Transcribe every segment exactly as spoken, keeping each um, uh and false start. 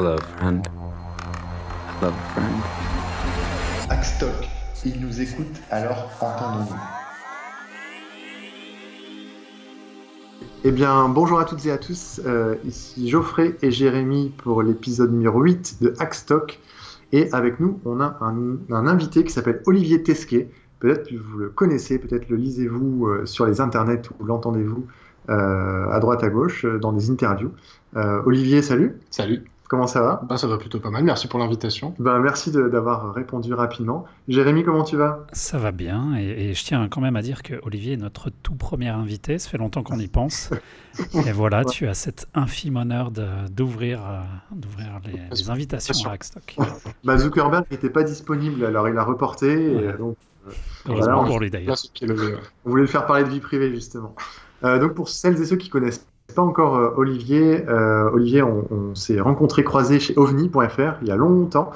Hello, friend. Hello, friend. Axtalk, il nous écoute, alors entendons-nous. Eh bien, bonjour à toutes et à tous. Euh, ici Geoffrey et Jérémy pour l'épisode numéro huit de Hackstock. Et avec nous, on a un, un invité qui s'appelle Olivier Tesquet. Peut-être que vous le connaissez, peut-être le lisez-vous euh, sur les internets ou l'entendez-vous euh, à droite à gauche euh, dans des interviews. Euh, Olivier, salut. Salut. Comment ça va ? Ben, ça va plutôt pas mal, merci pour l'invitation. Ben, merci de, d'avoir répondu rapidement. Jérémy, comment tu vas ? Ça va bien, et, et je tiens quand même à dire que Olivier est notre tout premier invité, ça fait longtemps qu'on y pense. Et voilà, tu as cet infime honneur de, d'ouvrir, euh, d'ouvrir les, les invitations à Hackstock. Ben, Zuckerberg n'était pas disponible, alors il a reporté, ouais. et donc... Voilà, on, pour lui, d'ailleurs. On voulait le faire parler de vie privée justement. Euh, donc pour celles et ceux qui connaissent pas encore euh, Olivier, euh, Olivier, on, on s'est rencontrés, croisés chez ovni point f r il y a longtemps.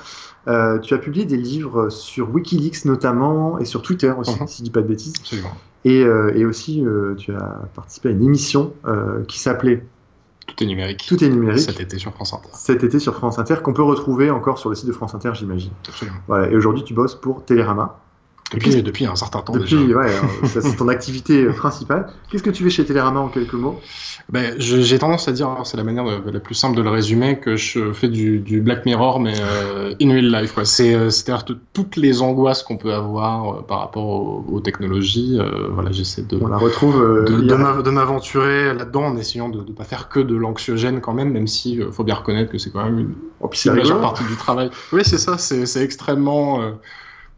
Euh, tu as publié des livres sur Wikileaks notamment et sur Twitter aussi, mm-hmm. si je dis pas de bêtises. Absolument. Et, euh, et aussi, euh, tu as participé à une émission euh, qui s'appelait Tout est numérique. Tout est numérique. Cet été sur France Inter. Cet été sur France Inter, qu'on peut retrouver encore sur le site de France Inter, j'imagine. Absolument. Voilà. Et aujourd'hui, tu bosses pour Télérama. Depuis, depuis un certain temps depuis, déjà. Ouais, ça, c'est ton activité principale. Qu'est-ce que tu fais chez Télérama en quelques mots ? ben, je, J'ai tendance à dire, c'est la manière de, la plus simple de le résumer, que je fais du, du Black Mirror, mais euh, in real life. Quoi. C'est, c'est-à-dire que toutes les angoisses qu'on peut avoir euh, par rapport aux, aux technologies, euh, voilà, j'essaie de, on la retrouve, euh, de, de, m'a, de m'aventurer là-dedans en essayant de ne pas faire que de l'anxiogène quand même, même s'il euh, faut bien reconnaître que c'est quand même une, oh, c'est une majeure partie du travail. Oui, c'est ça, c'est, c'est extrêmement... Euh,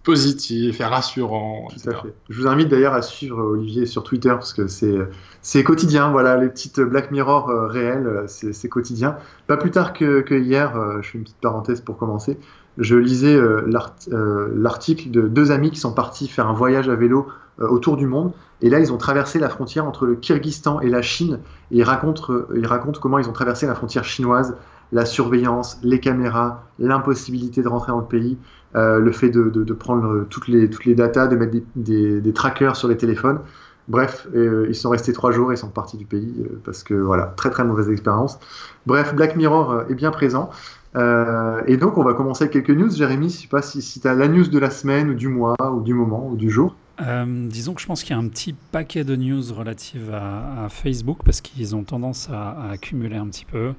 positif et rassurant. Tout à fait. Je vous invite d'ailleurs à suivre Olivier sur Twitter parce que c'est, c'est quotidien, voilà, les petites Black Mirror euh, réelles, c'est, c'est quotidien. Pas plus tard que, que hier, euh, je fais une petite parenthèse pour commencer, je lisais euh, l'art, euh, l'article de deux amis qui sont partis faire un voyage à vélo euh, autour du monde et là ils ont traversé la frontière entre le Kyrgyzstan et la Chine et ils racontent, euh, ils racontent comment ils ont traversé la frontière chinoise, la surveillance, les caméras, l'impossibilité de rentrer dans le pays, euh, le fait de, de, de prendre toutes les, toutes les datas, de mettre des, des, des trackers sur les téléphones. Bref, euh, ils sont restés trois jours et sont partis du pays euh, parce que voilà, très très mauvaise expérience. Bref, Black Mirror euh, est bien présent. Euh, et donc on va commencer avec quelques news. Jérémy, je ne sais pas si, si tu as la news de la semaine ou du mois ou du moment ou du jour. Euh, disons que je pense qu'il y a un petit paquet de news relatives à, à Facebook parce qu'ils ont tendance à, à accumuler un petit peu.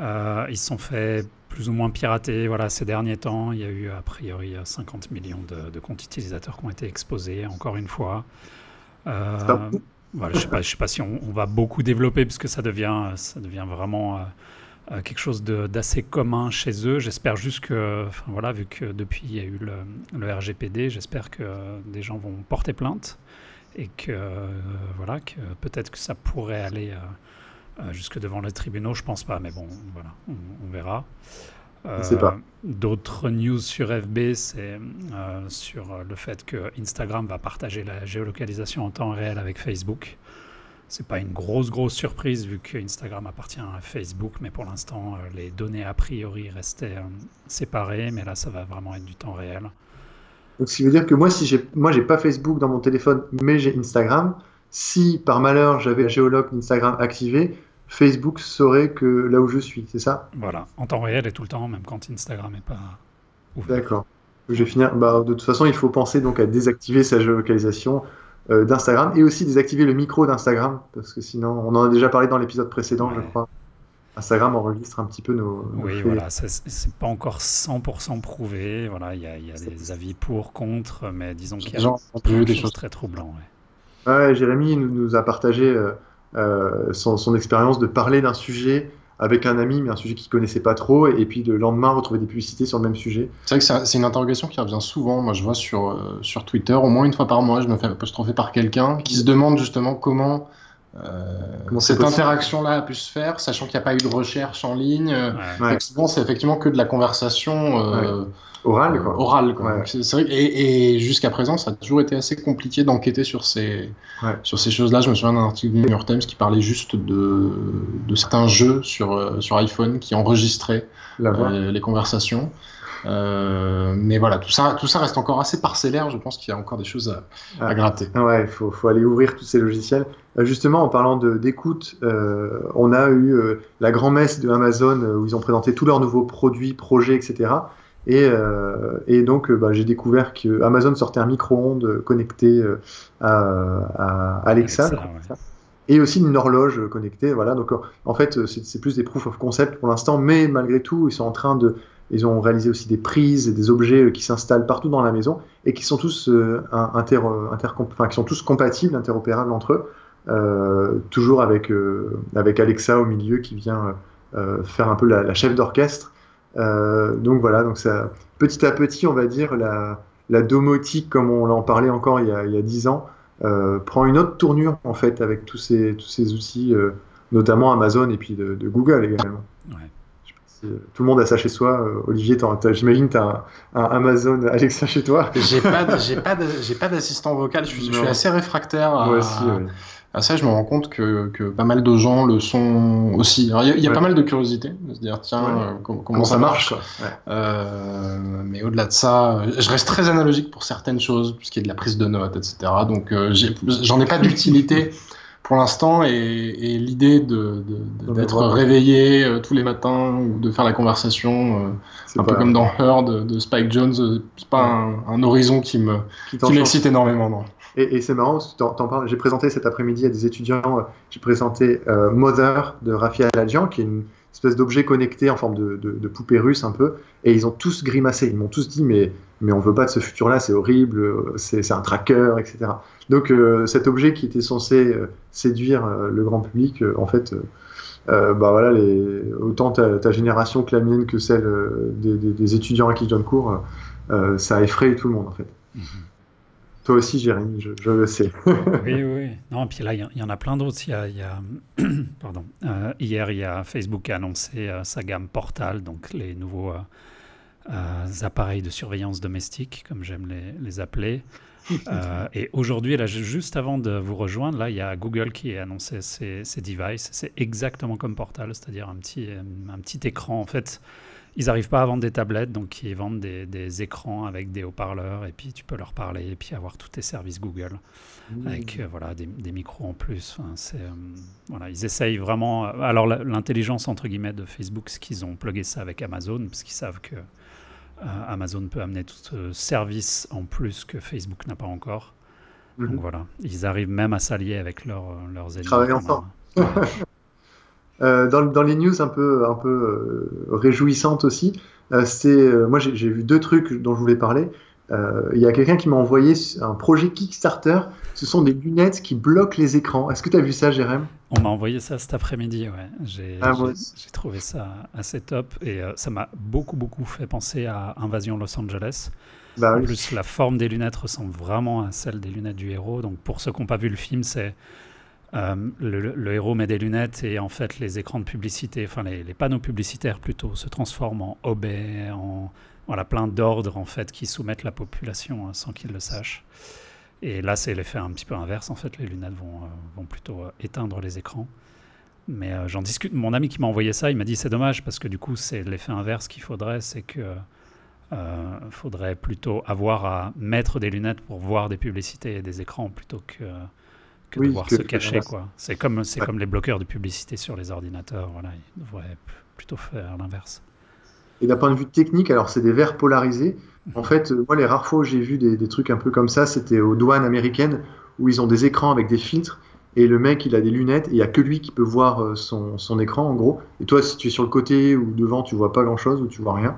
Euh, ils se sont fait plus ou moins pirater voilà, ces derniers temps. Il y a eu a priori cinquante millions de, de comptes utilisateurs qui ont été exposés, encore une fois. Euh, voilà, je ne sais pas, je sais pas si on, on va beaucoup développer parce que ça devient, ça devient vraiment euh, quelque chose de, d'assez commun chez eux. J'espère juste que, enfin, voilà, vu que depuis il y a eu le, le R G P D, j'espère que des gens vont porter plainte et que, euh, voilà, que peut-être que ça pourrait aller... Euh, Euh, jusque devant les tribunaux, je pense pas, mais bon, voilà, on, on verra. Euh, je sais pas. D'autres news sur F B, c'est euh, sur le fait que Instagram va partager la géolocalisation en temps réel avec Facebook. C'est pas une grosse, grosse surprise vu que Instagram appartient à Facebook, mais pour l'instant, euh, les données a priori restaient euh, séparées, mais là, ça va vraiment être du temps réel. Donc, ce qui veut dire que moi, si j'ai, moi, j'ai pas Facebook dans mon téléphone, mais j'ai Instagram. Si, par malheur, j'avais la géologue Instagram activée, Facebook saurait que là où je suis, c'est ça ? Voilà, en temps réel et tout le temps, même quand Instagram n'est pas ouvert. D'accord. Je vais finir. Bah, de toute façon, il faut penser donc à désactiver sa géolocalisation euh, d'Instagram et aussi désactiver le micro d'Instagram, parce que sinon, on en a déjà parlé dans l'épisode précédent, ouais. Je crois. Instagram enregistre un petit peu nos... nos oui, faits. Voilà, c'est, c'est pas encore cent pour cent prouvé. Voilà, il y a, y a des avis pour, contre, mais disons qu'il y a Genre, des, des choses très troublantes, ouais. Ouais, Jérémy nous, nous a partagé euh, euh, son, son expérience de parler d'un sujet avec un ami, mais un sujet qu'il ne connaissait pas trop, et, et puis le lendemain retrouver des publicités sur le même sujet. C'est vrai que ça, c'est une interrogation qui revient souvent. Moi, je vois sur, euh, sur Twitter, au moins une fois par mois, je me fais apostropher par quelqu'un qui se demande justement comment, euh, comment cette interaction-là a pu se faire, sachant qu'il n'y a pas eu de recherche en ligne. Euh, ouais. Souvent, c'est effectivement que de la conversation... Euh, ouais. Oral, quoi. Oral, quoi. Ouais. C'est, c'est vrai. Et, et jusqu'à présent, ça a toujours été assez compliqué d'enquêter sur ces, ouais. sur ces choses-là. Je me souviens d'un article du New York Times qui parlait juste de, de certains jeux sur, sur iPhone qui enregistraient euh, les conversations. Euh, mais voilà, tout ça, tout ça reste encore assez parcellaire. Je pense qu'il y a encore des choses à, ah, à gratter. Ouais, il faut, faut aller ouvrir tous ces logiciels. Euh, justement, en parlant de, d'écoute, euh, on a eu euh, la grand-messe de Amazon euh, où ils ont présenté tous leurs nouveaux produits, projets, et cetera. Et, euh, et donc, euh, bah, j'ai découvert que Amazon sortait un micro-ondes connecté euh, à, à Alexa. Alexa ouais. Et aussi une horloge connectée. Voilà. Donc, en fait, c'est, c'est plus des proof of concept pour l'instant, mais malgré tout, ils sont en train de. Ils ont réalisé aussi des prises et des objets qui s'installent partout dans la maison et qui sont tous euh, inter, inter, enfin, qui sont tous compatibles, interopérables entre eux, euh, toujours avec euh, avec Alexa au milieu qui vient euh, faire un peu la, la chef d'orchestre. Euh, donc voilà, donc ça, petit à petit, on va dire la, la domotique, comme on en parlait encore il y a il y a dix ans, euh, prend une autre tournure en fait avec tous ces tous ces outils, euh, notamment Amazon et puis de, de Google également. Ouais. Tout le monde a ça chez soi. Olivier, t'as, t'as, j'imagine que tu as un, un Amazon Alexa chez toi. J'ai pas, de, j'ai pas, de, j'ai pas d'assistant vocal, je suis, je suis assez réfractaire à, Moi aussi, ouais. à ça. Je me rends compte que, que pas mal de gens le sont aussi. Il y a, y a ouais. pas mal de curiosité, de se dire tiens, ouais. euh, comment, comment ça marche. marche ouais. euh, mais au-delà de ça, je reste très analogique pour certaines choses, ce qui est de la prise de notes, et cetera. Donc euh, j'ai, j'en ai pas d'utilité. Pour l'instant, et, et l'idée de, de, de, d'être réveillé euh, tous les matins ou de faire la conversation, euh, c'est un peu comme dans Her de, de Spike Jones, euh, c'est pas un, un horizon qui, me, qui, qui m'excite énormément. Non. Et, et c'est marrant, t'en, t'en parles. J'ai présenté cet après-midi à des étudiants, euh, j'ai présenté euh, Mother de Rafi Aladjian, qui est une espèce d'objet connecté en forme de, de, de poupée russe un peu, et ils ont tous grimacé, ils m'ont tous dit mais, mais on veut pas de ce futur-là, c'est horrible, c'est, c'est un tracker, et cetera. Donc euh, cet objet qui était censé euh, séduire euh, le grand public, euh, en fait, euh, bah voilà, les, autant ta, ta génération que la mienne que celle euh, des, des, des étudiants à qui je donne cours, euh, ça effraie tout le monde en fait. Mmh. Toi aussi, Jérémy, je, je le sais. Oui, oui. Non, et puis là, il y, y en a plein d'autres. Il y a, y a... Pardon. Euh, hier, il y a Facebook qui a annoncé euh, sa gamme Portal, donc les nouveaux euh, euh, appareils de surveillance domestique, comme j'aime les, les appeler. Euh, et aujourd'hui, là, juste avant de vous rejoindre, là, il y a Google qui a annoncé ses, ses devices. C'est exactement comme Portal, c'est-à-dire un petit, un petit écran. En fait, ils n'arrivent pas à vendre des tablettes, donc ils vendent des, des écrans avec des haut-parleurs, et puis tu peux leur parler, et puis avoir tous tes services Google, mmh. avec euh, voilà, des, des micros en plus. Enfin, c'est, euh, voilà, ils essayent vraiment... Alors, la, l'intelligence, entre guillemets, de Facebook, c'est qu'ils ont plugué ça avec Amazon, parce qu'ils savent que Amazon peut amener tout ce service en plus que Facebook n'a pas encore. Mmh. Donc voilà, ils arrivent même à s'allier avec leur, leurs ennemis. Travailler ensemble. Ouais. euh, dans, dans les news un peu, un peu euh, réjouissantes aussi, euh, c'est, euh, moi j'ai, j'ai vu deux trucs dont je voulais parler. Il euh, y a quelqu'un qui m'a envoyé un projet Kickstarter. Ce sont des lunettes qui bloquent les écrans. Est-ce que tu as vu ça, Jérém ? On m'a envoyé ça cet après-midi, ouais. J'ai, ah, j'ai, ouais. j'ai trouvé ça assez top. Et euh, ça m'a beaucoup, beaucoup fait penser à Invasion Los Angeles. Bah, en oui. plus, la forme des lunettes ressemble vraiment à celle des lunettes du héros. Donc, pour ceux qui n'ont pas vu le film, c'est euh, le, le héros met des lunettes et en fait, les écrans de publicité, enfin, les, les panneaux publicitaires plutôt, se transforment en obéis, en... Voilà, plein d'ordres en fait qui soumettent la population hein, sans qu'ils le sachent. Et là, c'est l'effet un petit peu inverse. En fait, les lunettes vont, euh, vont plutôt euh, éteindre les écrans. Mais euh, j'en discute. Mon ami qui m'a envoyé ça, il m'a dit c'est dommage parce que du coup, c'est l'effet inverse qu'il faudrait, c'est que euh, faudrait plutôt avoir à mettre des lunettes pour voir des publicités et des écrans plutôt que, euh, que oui, devoir que se cacher quoi. C'est comme c'est ouais. comme les bloqueurs de publicité sur les ordinateurs. Voilà, ils devraient plutôt faire l'inverse. Et d'un point de vue technique, alors c'est des verres polarisés. En fait, moi, les rares fois où j'ai vu des, des trucs un peu comme ça, c'était aux douanes américaines où ils ont des écrans avec des filtres et le mec, il a des lunettes et il n'y a que lui qui peut voir son, son écran, en gros. Et toi, si tu es sur le côté ou devant, tu ne vois pas grand-chose ou tu ne vois rien.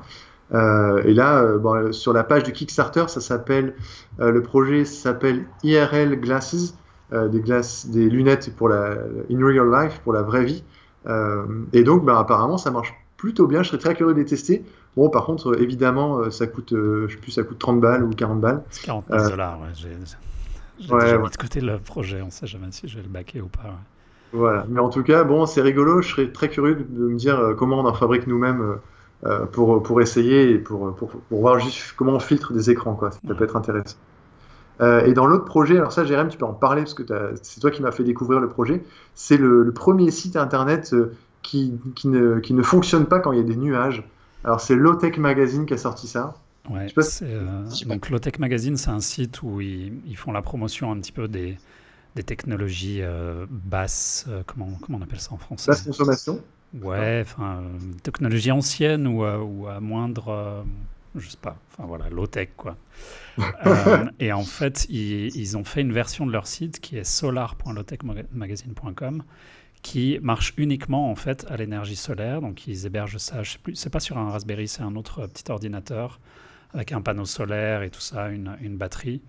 Euh, et là, euh, bon, sur la page du Kickstarter, ça s'appelle, euh, le projet s'appelle I R L Glasses, euh, des, glaces, des lunettes pour la, in real life, pour la vraie vie. Euh, et donc, bah, apparemment, ça marche plutôt bien, je serais très curieux de les tester. Bon, par contre, évidemment, ça coûte, euh, je sais plus, ça coûte trente balles ou quarante balles. C'est quarante dollars, euh, ouais. J'ai, j'ai ouais, déjà ouais. mis de côté le projet, on ne sait jamais si je vais le backer ou pas. Ouais. Voilà, mais en tout cas, bon, c'est rigolo. Je serais très curieux de, de me dire comment on en fabrique nous-mêmes euh, pour, pour essayer et pour, pour, pour voir juste comment on filtre des écrans, quoi. Ça ouais. peut être intéressant. Euh, et dans l'autre projet, alors ça, Jérém, tu peux en parler parce que c'est toi qui m'as fait découvrir le projet. C'est le, le premier site internet. Euh, Qui, qui, ne, qui ne fonctionne pas quand il y a des nuages. Alors, c'est Low-Tech Magazine qui a sorti ça. Ouais, je sais pas, euh, donc, Low-Tech Magazine, c'est un site où ils, ils font la promotion un petit peu des, des technologies euh, basses, euh, comment, comment on appelle ça en français ? Basse consommation ? Ouais, enfin, euh, technologie ancienne ou, euh, ou à moindre, euh, je sais pas, enfin voilà, low-tech, quoi. euh, et en fait, ils, ils ont fait une version de leur site qui est solar point low tech magazine point com qui marche uniquement, en fait, à l'énergie solaire. Donc, ils hébergent ça, je sais plus, c'est pas sur un Raspberry, c'est un autre petit ordinateur avec un panneau solaire et tout ça, une, une batterie.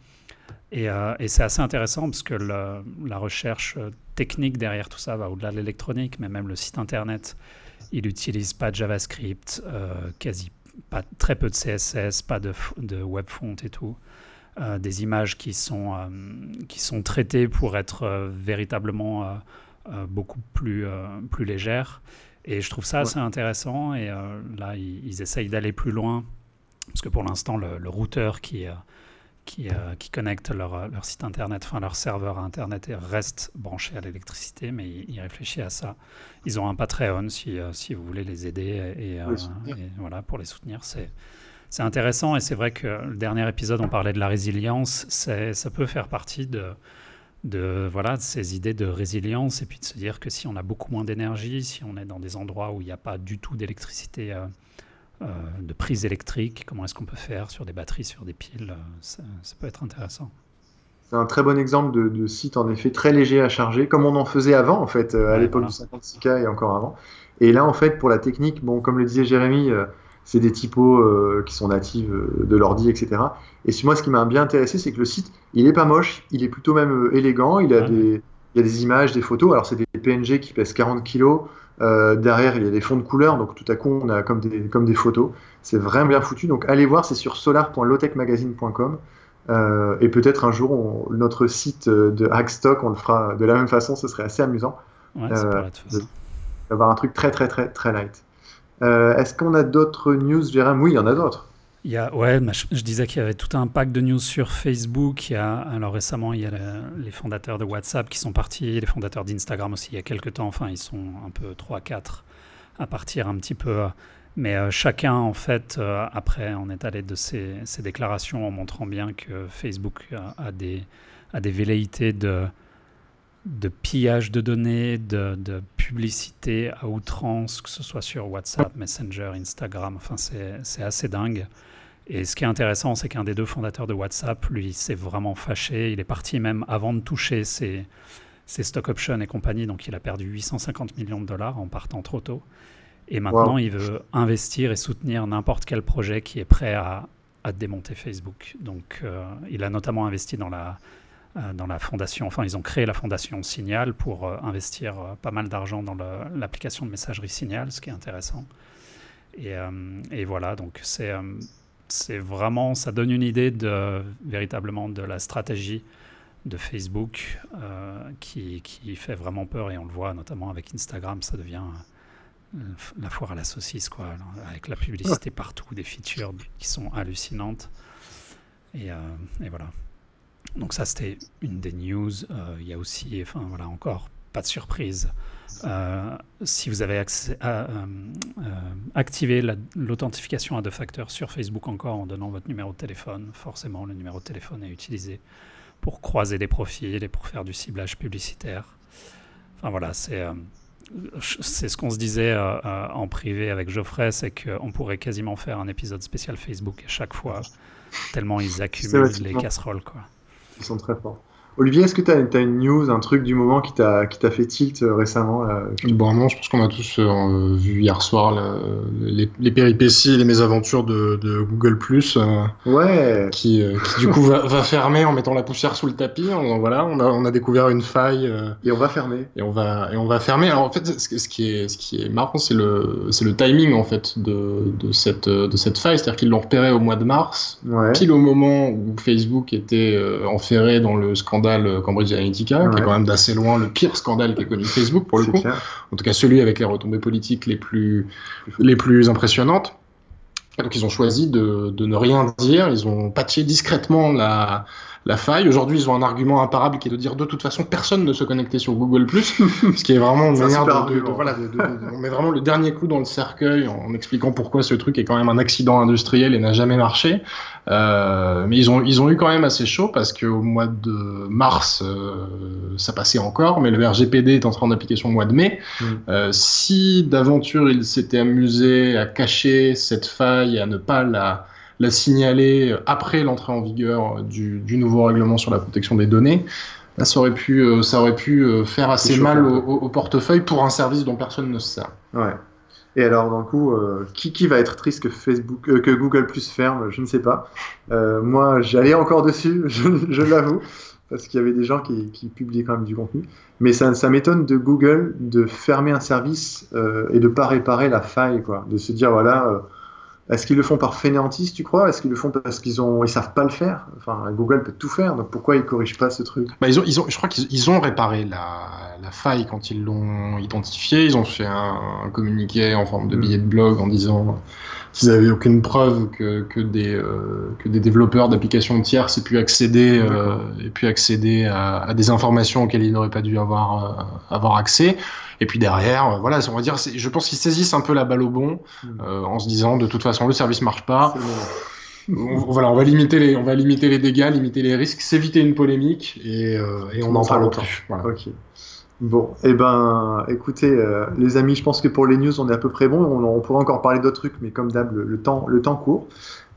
Et, euh, et c'est assez intéressant parce que le, la recherche technique derrière tout ça va au-delà de l'électronique, mais même le site internet, il n'utilise pas de JavaScript, euh, quasi pas, très peu de C S S, pas de, de web font et tout. Euh, des images qui sont, euh, qui sont traitées pour être euh, véritablement euh, euh, beaucoup plus, euh, plus légères. Et je trouve ça assez intéressant. Et euh, là, ils, ils essayent d'aller plus loin parce que pour l'instant, le, le routeur qui... Euh, Qui, euh, qui connectent leur, leur site internet, enfin leur serveur à internet et restent branchés à l'électricité, mais ils, ils réfléchissent à ça. Ils ont un Patreon si, euh, si vous voulez les aider et, euh, oui, et voilà, pour les soutenir. C'est, c'est intéressant et c'est vrai que le dernier épisode, on parlait de la résilience. C'est, ça peut faire partie de, de, voilà, de ces idées de résilience et puis de se dire que si on a beaucoup moins d'énergie, si on est dans des endroits où il n'y a pas du tout d'électricité, euh, Euh, de prises électriques, comment est-ce qu'on peut faire sur des batteries, sur des piles, euh, ça, ça peut être intéressant. C'est un très bon exemple de, de site en effet très léger à charger, comme on en faisait avant en fait, euh, à ouais, l'époque voilà. du cinquante-six K et encore avant. Et là en fait pour la technique, bon comme le disait Jérémy, euh, c'est des typos euh, qui sont natives euh, de l'ordi, et cetera. Et moi ce qui m'a bien intéressé, c'est que le site, il est pas moche, il est plutôt même élégant, il a ouais. des, il y a des images, des photos, alors c'est des P N G qui pèsent quarante kilos. Euh, derrière il y a des fonds de couleurs, donc tout à coup on a comme des, comme des photos, c'est vraiment bien foutu, donc allez voir, c'est sur solar point low tech magazine point com euh, et peut-être un jour on, notre site de Hackstock on le fera de la même façon, ce serait assez amusant ouais, euh, d'avoir un truc très très très très light. Euh, est-ce qu'on a d'autres news, Jérôme? Oui, il y en a d'autres. Il y a, ouais, je disais qu'il y avait tout un pack de news sur Facebook. Il y a, alors récemment, il y a le, les fondateurs de WhatsApp qui sont partis, les fondateurs d'Instagram aussi il y a quelques temps. Enfin, ils sont un peu trois quatre à partir un petit peu. Mais euh, chacun, en fait, euh, après, on est allé de ces, ces déclarations en montrant bien que Facebook a, a, des, a des velléités de, de pillage de données, de, de publicité à outrance, que ce soit sur WhatsApp, Messenger, Instagram. Enfin, c'est, c'est assez dingue. Et ce qui est intéressant, c'est qu'un des deux fondateurs de WhatsApp, lui, s'est vraiment fâché. Il est parti même avant de toucher ses, ses stock options et compagnie. Donc, il a perdu huit cent cinquante millions de dollars en partant trop tôt. Et maintenant, wow. il veut investir et soutenir n'importe quel projet qui est prêt à, à démonter Facebook. Donc, euh, il a notamment investi dans la, euh, dans la fondation... Enfin, ils ont créé la fondation Signal pour euh, investir euh, pas mal d'argent dans le, l'application de messagerie Signal, ce qui est intéressant. Et, euh, et voilà, donc c'est... Euh, C'est vraiment, ça donne une idée de, véritablement de la stratégie de Facebook euh, qui, qui fait vraiment peur et on le voit notamment avec Instagram, ça devient euh, la foire à la saucisse, quoi, avec la publicité partout, des features qui sont hallucinantes. Et, euh, et voilà. Donc, ça, c'était une des news. Euh, il y a aussi, enfin voilà, encore pas de surprise. Euh, si vous avez accès à, euh, euh, activé la, l'authentification à deux facteurs sur Facebook encore en donnant votre numéro de téléphone, forcément le numéro de téléphone est utilisé pour croiser des profils et pour faire du ciblage publicitaire. Enfin voilà, c'est, euh, c'est ce qu'on se disait euh, euh, en privé avec Geoffrey, c'est qu'on pourrait quasiment faire un épisode spécial Facebook à chaque fois, tellement ils accumulent les casseroles, quoi. Ils sont très forts. Olivier, est-ce que tu as une, une news, un truc du moment qui t'a, qui t'a fait tilt euh, récemment là? Bon, non, je pense qu'on a tous euh, vu hier soir là, les, les péripéties et les mésaventures de, de Google plus, euh, ouais. qui, euh, qui du coup va, va fermer en mettant la poussière sous le tapis. On, voilà, on, a, on a découvert une faille. Euh, et on va fermer. Et on va, et on va fermer. Alors en fait, ce, ce, qui, est, ce qui est marrant, c'est le, c'est le timing en fait, de, de, cette, de cette faille. C'est-à-dire qu'ils l'ont repérée au mois de mars, ouais. pile au moment où Facebook était euh, enferré dans le scandale Cambridge Analytica, ouais. qui est quand même d'assez loin le pire scandale qu'a connu Facebook pour le c'est coup. Clair. En tout cas, celui avec les retombées politiques les plus, les plus impressionnantes. Et donc, ils ont choisi de, de ne rien dire. Ils ont patché discrètement la, la faille. Aujourd'hui, ils ont un argument imparable qui est de dire de toute façon, personne ne se connectait sur Google plus, ce qui est vraiment une manière de, de, de, de, voilà, de, de, de... On met vraiment le dernier clou dans le cercueil en, en expliquant pourquoi ce truc est quand même un accident industriel et n'a jamais marché. Euh, mais ils ont, ils ont eu quand même assez chaud parce qu'au mois de mars, euh, ça passait encore, mais le R G P D est entré en application au mois de mai. Mm. Euh, si d'aventure ils s'étaient amusés à cacher cette faille et à ne pas la, la signaler après l'entrée en vigueur du, du nouveau règlement sur la protection des données, là, ça aurait pu, euh, ça aurait pu euh, faire assez mal au, au portefeuille pour un service dont personne ne sait. Ouais. Et alors, d'un coup, euh, qui, qui va être triste que, Facebook, euh, que Google Plus ferme? Je ne sais pas. Euh, moi, j'allais encore dessus, je, je l'avoue, parce qu'il y avait des gens qui, qui publiaient quand même du contenu. Mais ça, ça m'étonne de Google de fermer un service euh, et de ne pas réparer la faille, quoi. De se dire, voilà... Euh, Est-ce qu'ils le font par fainéantise, tu crois? Est-ce qu'ils le font parce qu'ils ont, ils savent pas le faire? Enfin, Google peut tout faire, donc pourquoi ils corrigent pas ce truc? Bah ils ont, ils ont, je crois qu'ils ils ont réparé la, la faille quand ils l'ont identifiée. Ils ont fait un, un communiqué en forme de billet de blog en disant qu'ils n'avaient aucune preuve que, que des, euh, que des développeurs d'applications tierces aient pu accéder, euh, aient pu accéder à, à des informations auxquelles ils n'auraient pas dû avoir, euh, avoir accès. Et puis derrière, euh, voilà, on va dire, je pense qu'ils saisissent un peu la balle au bon euh, en se disant de toute façon le service marche pas. On, voilà, on va limiter les, on va limiter les dégâts, limiter les risques, s'éviter une polémique et, euh, et on n'en parle plus. Voilà. Ok. Bon, et eh ben, écoutez, euh, les amis, je pense que pour les news, on est à peu près bon. On, on pourrait encore parler d'autres trucs, mais comme d'hab, le, le temps, le temps court.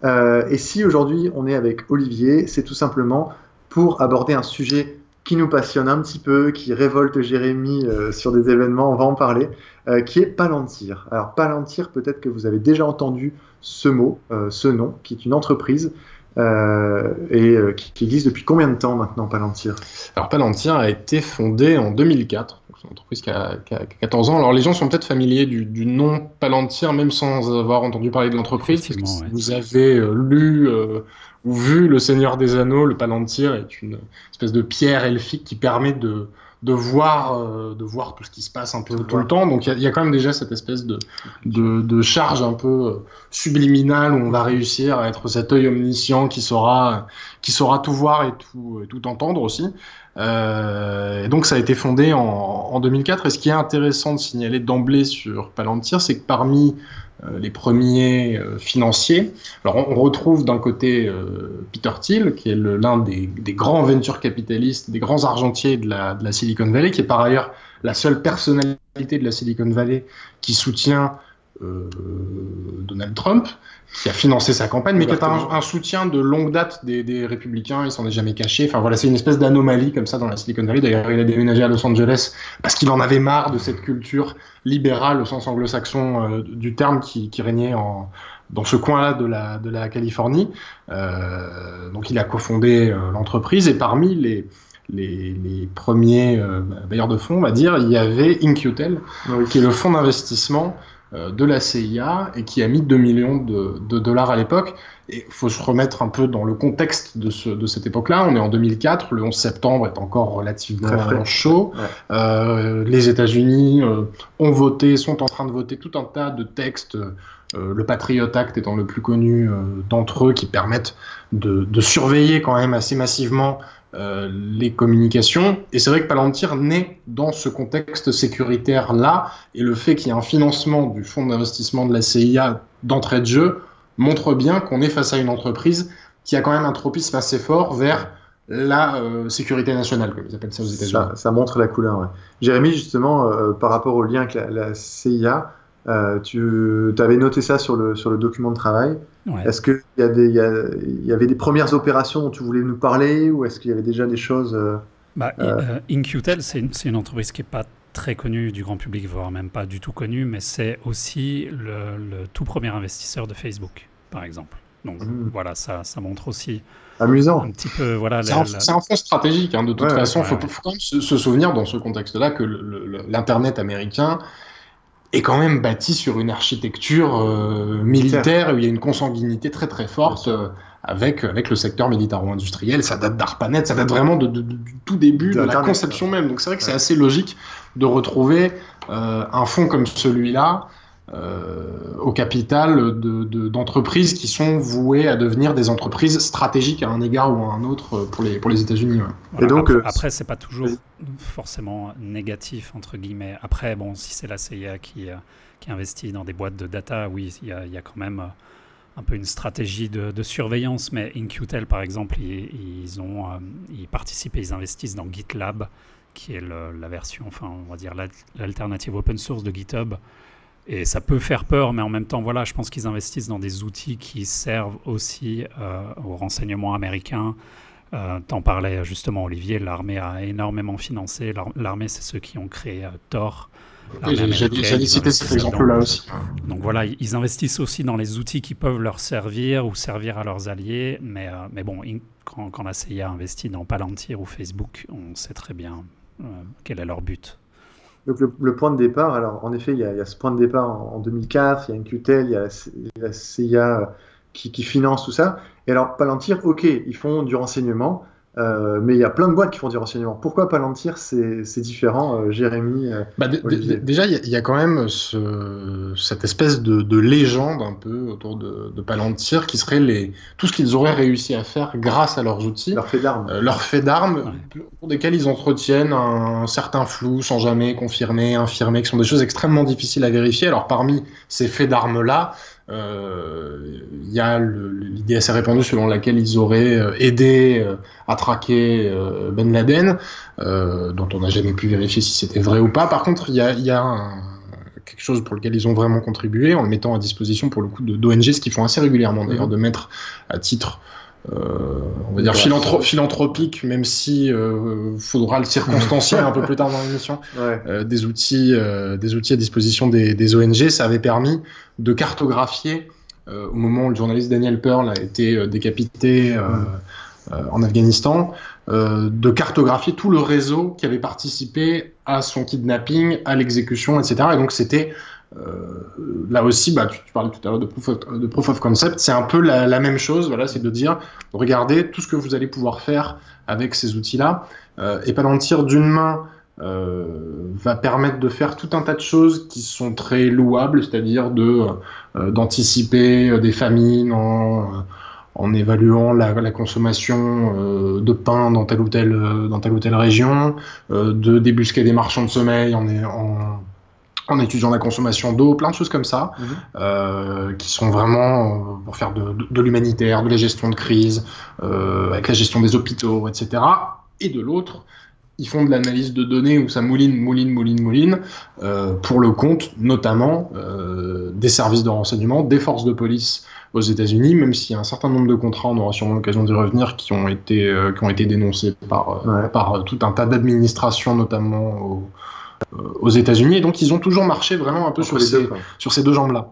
Euh, et si aujourd'hui on est avec Olivier, c'est tout simplement pour aborder un sujet qui nous passionne un petit peu, qui révolte Jérémy euh, sur des événements, on va en parler, euh, qui est Palantir. Alors Palantir, peut-être que vous avez déjà entendu ce mot, euh, ce nom, qui est une entreprise euh, et euh, qui, qui existe depuis combien de temps maintenant, Palantir? Alors Palantir a été fondée en deux mille quatre, c'est une entreprise qui a, qui a quatorze ans. Alors les gens sont peut-être familiers du, du nom Palantir, même sans avoir entendu parler de l'entreprise, parce que si ouais. vous avez euh, lu... Euh, ou vu Le Seigneur des Anneaux, le Palantir est une espèce de pierre elfique qui permet de, de, voir, euh, de voir tout ce qui se passe un peu tout le temps. Donc il y, y a quand même déjà cette espèce de, de, de charge un peu euh, subliminale où on va réussir à être cet œil omniscient qui saura, qui saura tout voir et tout, et tout entendre aussi. Euh, et donc ça a été fondé en, en deux mille quatre. Et ce qui est intéressant de signaler d'emblée sur Palantir, c'est que parmi les premiers euh, financiers. Alors, on, on retrouve d'un côté euh, Peter Thiel, qui est le, l'un des, des grands venture capitalistes, des grands argentiers de la, de la Silicon Valley, qui est par ailleurs la seule personnalité de la Silicon Valley qui soutient euh, Donald Trump, qui a financé sa campagne, mais exactement, qui est un, un soutien de longue date des, des républicains, il s'en est jamais caché. Enfin voilà, c'est une espèce d'anomalie comme ça dans la Silicon Valley. D'ailleurs, il a déménagé à Los Angeles parce qu'il en avait marre de cette culture libérale au sens anglo-saxon euh, du terme qui, qui régnait en, dans ce coin-là de la, de la Californie. Euh, donc il a cofondé euh, l'entreprise et parmi les Les, les premiers euh, bailleurs de fonds, on va dire, il y avait In-Q-Tel, oui, qui est le fonds d'investissement euh, de la C I A et qui a mis deux millions de, de dollars à l'époque. Il faut se remettre un peu dans le contexte de, ce, de cette époque-là. On est en deux mille quatre, le onze septembre est encore relativement chaud. Ouais. Euh, les États-Unis euh, ont voté, sont en train de voter tout un tas de textes, euh, le Patriot Act étant le plus connu euh, d'entre eux, qui permettent de, de surveiller quand même assez massivement Euh, les communications, et c'est vrai que Palantir naît dans ce contexte sécuritaire-là, et le fait qu'il y ait un financement du fonds d'investissement de la C I A d'entrée de jeu montre bien qu'on est face à une entreprise qui a quand même un tropisme assez fort vers la euh, sécurité nationale, comme ils appellent ça aux États-Unis. Ça, ça montre la couleur, ouais. Jérémy, justement, euh, par rapport au lien avec la, la C I A, Euh, tu avais noté ça sur le, sur le document de travail. Ouais. Est-ce qu'il y, y, y avait des premières opérations dont tu voulais nous parler ou est-ce qu'il y avait déjà des choses euh, bah, euh... In-Q-Tel, c'est une, c'est une entreprise qui n'est pas très connue du grand public, voire même pas du tout connue, mais c'est aussi le, le tout premier investisseur de Facebook, par exemple. Donc mmh. voilà, ça, ça montre aussi amusant. Un petit peu, voilà, c'est, la, un, la... c'est un fonds stratégique. Hein, de toute ouais, façon, il ouais, faut, ouais. faut quand même se, se souvenir dans ce contexte-là que le, le, l'Internet américain est quand même bâti sur une architecture euh, militaire où il y a une consanguinité très très forte euh, avec, avec le secteur militaro-industriel. Ça date d'Arpanet, ça date vraiment de, de, de, du tout début, de, de la conception même. Donc c'est vrai que ouais. c'est assez logique de retrouver euh, un fonds comme celui-là euh, au capital de, de, d'entreprises qui sont vouées à devenir des entreprises stratégiques à un égard ou à un autre pour les, pour les États-Unis. Ouais. Voilà, et donc, après, euh, après, c'est pas toujours forcément négatif, entre guillemets. Après, bon, si c'est la C I A qui, euh, qui investit dans des boîtes de data, oui, il y a, il y a quand même... Euh, un peu une stratégie de, de surveillance, mais In-Q-Tel, par exemple, ils, ils, ont, euh, ils participent et ils investissent dans GitLab, qui est le, la version, enfin, on va dire, l'alternative open source de GitHub. Et ça peut faire peur, mais en même temps, voilà, je pense qu'ils investissent dans des outils qui servent aussi euh, au renseignement américain. Euh, t'en parlais justement, Olivier, l'armée a énormément financé. L'ar- l'armée, c'est ceux qui ont créé euh, Tor. J'ai, j'ai cité cet exemple-là aussi. Donc voilà, ils investissent aussi dans les outils qui peuvent leur servir ou servir à leurs alliés. Mais, euh, mais bon, in, quand, quand la C I A investit dans Palantir ou Facebook, on sait très bien euh, quel est leur but. Donc le, le point de départ, alors en effet, il y a, il y a ce point de départ en, en deux mille quatre, il y a In-Q-Tel, il y a la, la C I A qui, qui finance tout ça. Et alors Palantir, ok, ils font du renseignement, Euh, mais il y a plein de boîtes qui font du renseignement. Pourquoi Palantir, c'est, c'est différent, euh, Jérémy euh, bah d- d- Déjà, il y, y a quand même ce, cette espèce de, de légende un peu autour de, de Palantir qui serait les, tout ce qu'ils auraient réussi à faire grâce à leurs outils. Leur fait d'armes. Euh, leur fait d'armes, ouais. Pour desquels ils entretiennent un, un certain flou sans jamais confirmer, infirmer, qui sont des choses extrêmement difficiles à vérifier. Alors parmi ces faits d'armes-là, il euh, y a le, l'idée assez répandue selon laquelle ils auraient euh, aidé euh, à traquer euh, Ben Laden, euh, dont on n'a jamais pu vérifier si c'était vrai ou pas. Par contre, il y a, y a un, quelque chose pour lequel ils ont vraiment contribué en le mettant à disposition pour le coup de, d'O N G, ce qu'ils font assez régulièrement d'ailleurs, de mettre à titre Euh, on va dire ouais, philantro- philanthropique, même si euh, faudra le circonstancier un peu plus tard dans l'émission, ouais. euh, des outils, euh, des outils à disposition des, des O N G. Ça avait permis de cartographier euh, au moment où le journaliste Daniel Pearl a été euh, décapité euh, euh, en Afghanistan, euh, de cartographier tout le réseau qui avait participé à son kidnapping, à l'exécution, et cetera. Et donc c'était Euh, là aussi, bah, tu, tu parlais tout à l'heure de proof of, de proof of concept, c'est un peu la, la même chose, voilà, c'est de dire, regardez tout ce que vous allez pouvoir faire avec ces outils-là, euh, et Palantir d'une main euh, va permettre de faire tout un tas de choses qui sont très louables, c'est-à-dire de, euh, d'anticiper des famines en, en évaluant la, la consommation euh, de pain dans telle ou telle, dans telle ou telle région, euh, de débusquer des marchands de sommeil en, en en étudiant la consommation d'eau, plein de choses comme ça, mmh. euh, qui sont vraiment euh, pour faire de, de, de l'humanitaire, de la gestion de crise, euh, avec la gestion des hôpitaux, et cetera. Et de l'autre, ils font de l'analyse de données où ça mouline, mouline, mouline, mouline, euh, pour le compte notamment euh, des services de renseignement, des forces de police aux États-Unis, même s'il y a un certain nombre de contrats, on aura sûrement l'occasion d'y revenir, qui ont été, euh, qui ont été dénoncés par, euh, ouais. par euh, tout un tas d'administrations, notamment au aux États-Unis, et donc ils ont toujours marché vraiment un peu sur, les ces, deux, sur ces deux jambes-là.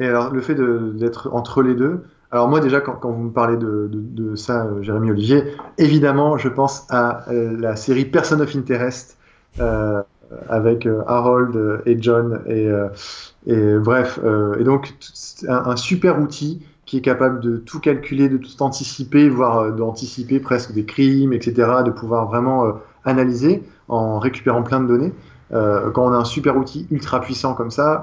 Et alors le fait de, d'être entre les deux, alors moi déjà quand, quand vous me parlez de, de, de ça, Jérémy, Olivier, évidemment je pense à euh, la série Person of Interest euh, avec euh, Harold et John et, euh, et bref, euh, et donc un, un super outil qui est capable de tout calculer, de tout anticiper, voire euh, d'anticiper presque des crimes, et cetera, de pouvoir vraiment euh, analyser en récupérant plein de données. Euh, quand on a un super outil ultra puissant comme ça,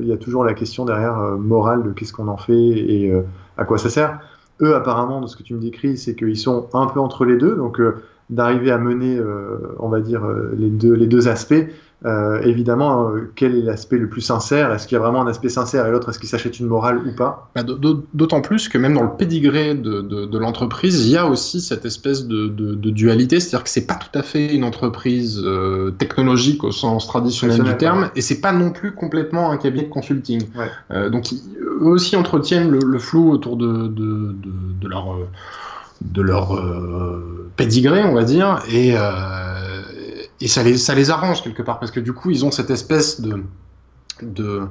il euh, y a toujours la question derrière euh, morale de qu'est-ce qu'on en fait et euh, à quoi ça sert. Eux, apparemment, de ce que tu me décris, c'est qu'ils sont un peu entre les deux, donc euh, d'arriver à mener, euh, on va dire, euh, les, deux, les deux aspects. Euh, évidemment, euh, quel est l'aspect le plus sincère? Est-ce qu'il y a vraiment un aspect sincère et l'autre, est-ce qu'il s'achète une morale ou pas? bah, D'autant plus que même dans le pédigré de, de, de l'entreprise, il y a aussi cette espèce de, de, de dualité, c'est-à-dire que c'est pas tout à fait une entreprise euh, technologique au sens traditionnel du terme, ouais. Et c'est pas non plus complètement un cabinet de consulting. Ouais. Euh, donc ils, eux aussi entretiennent le, le flou autour de, de, de, de leur, de leur euh, pédigré, on va dire, et... Euh, Et ça les, ça les arrange quelque part, parce que du coup, ils ont cette espèce de, de,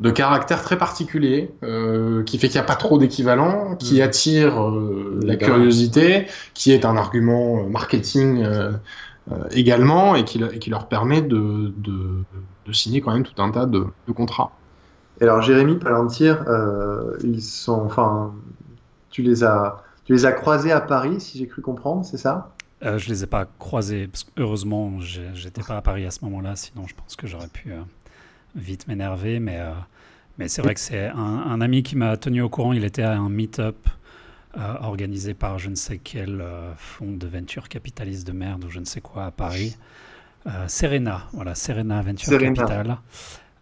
de caractère très particulier euh, qui fait qu'il n'y a pas trop d'équivalent, qui attire euh, la curiosité, qui est un argument marketing euh, euh, également, et qui, et qui leur permet de, de, de signer quand même tout un tas de, de contrats. Et alors, Jérémy, Palantir, euh, ils sont, enfin, tu les as, tu les as croisés à Paris, si j'ai cru comprendre, c'est ça ? Euh, je ne les ai pas croisés, parce que heureusement, je n'étais pas à Paris à ce moment-là, sinon je pense que j'aurais pu euh, vite m'énerver, mais, euh, mais c'est vrai que c'est un, un ami qui m'a tenu au courant. Il était à un meet-up euh, organisé par je ne sais quel euh, fonds de venture capitaliste de merde ou je ne sais quoi à Paris. Euh, Serena, voilà, Serena Venture Serena. Capital,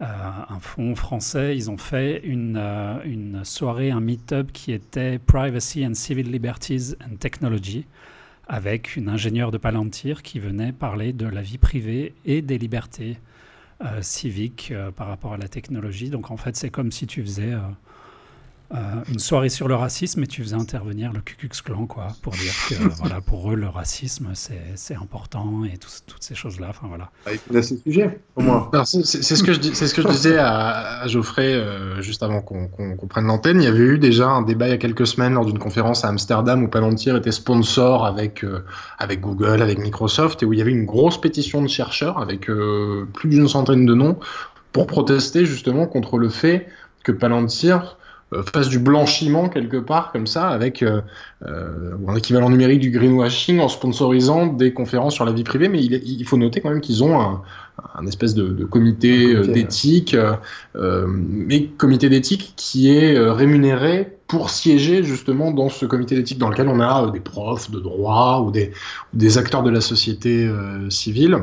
euh, un fonds français. Ils ont fait une, euh, une soirée, un meet-up qui était Privacy and Civil Liberties and Technology, avec une ingénieure de Palantir qui venait parler de la vie privée et des libertés euh, civiques euh, par rapport à la technologie. Donc en fait, c'est comme si tu faisais euh, euh, une soirée sur le racisme et tu faisais intervenir le Ku Klux Klan, quoi, pour dire que voilà, pour eux, le racisme, c'est, c'est important et tout, toutes ces choses-là. Enfin voilà. Bah, il y a ce sujet, au moins. Alors, c'est, c'est, ce que je dis, c'est ce que je disais à, à Geoffrey euh, juste avant qu'on, qu'on, qu'on prenne l'antenne. Il y avait eu déjà un débat il y a quelques semaines lors d'une conférence à Amsterdam où Palantir était sponsor avec, euh, avec Google, avec Microsoft, et où il y avait une grosse pétition de chercheurs avec euh, plus d'une centaine de noms pour protester justement contre le fait que Palantir fasse du blanchiment quelque part comme ça avec euh, euh, un équivalent numérique du greenwashing en sponsorisant des conférences sur la vie privée. Mais il, est, il faut noter quand même qu'ils ont un, un espèce de, de comité, comité d'éthique euh, mais comité d'éthique qui est rémunéré pour siéger justement dans ce comité d'éthique dans lequel on a des profs de droit ou des, ou des acteurs de la société euh, civile,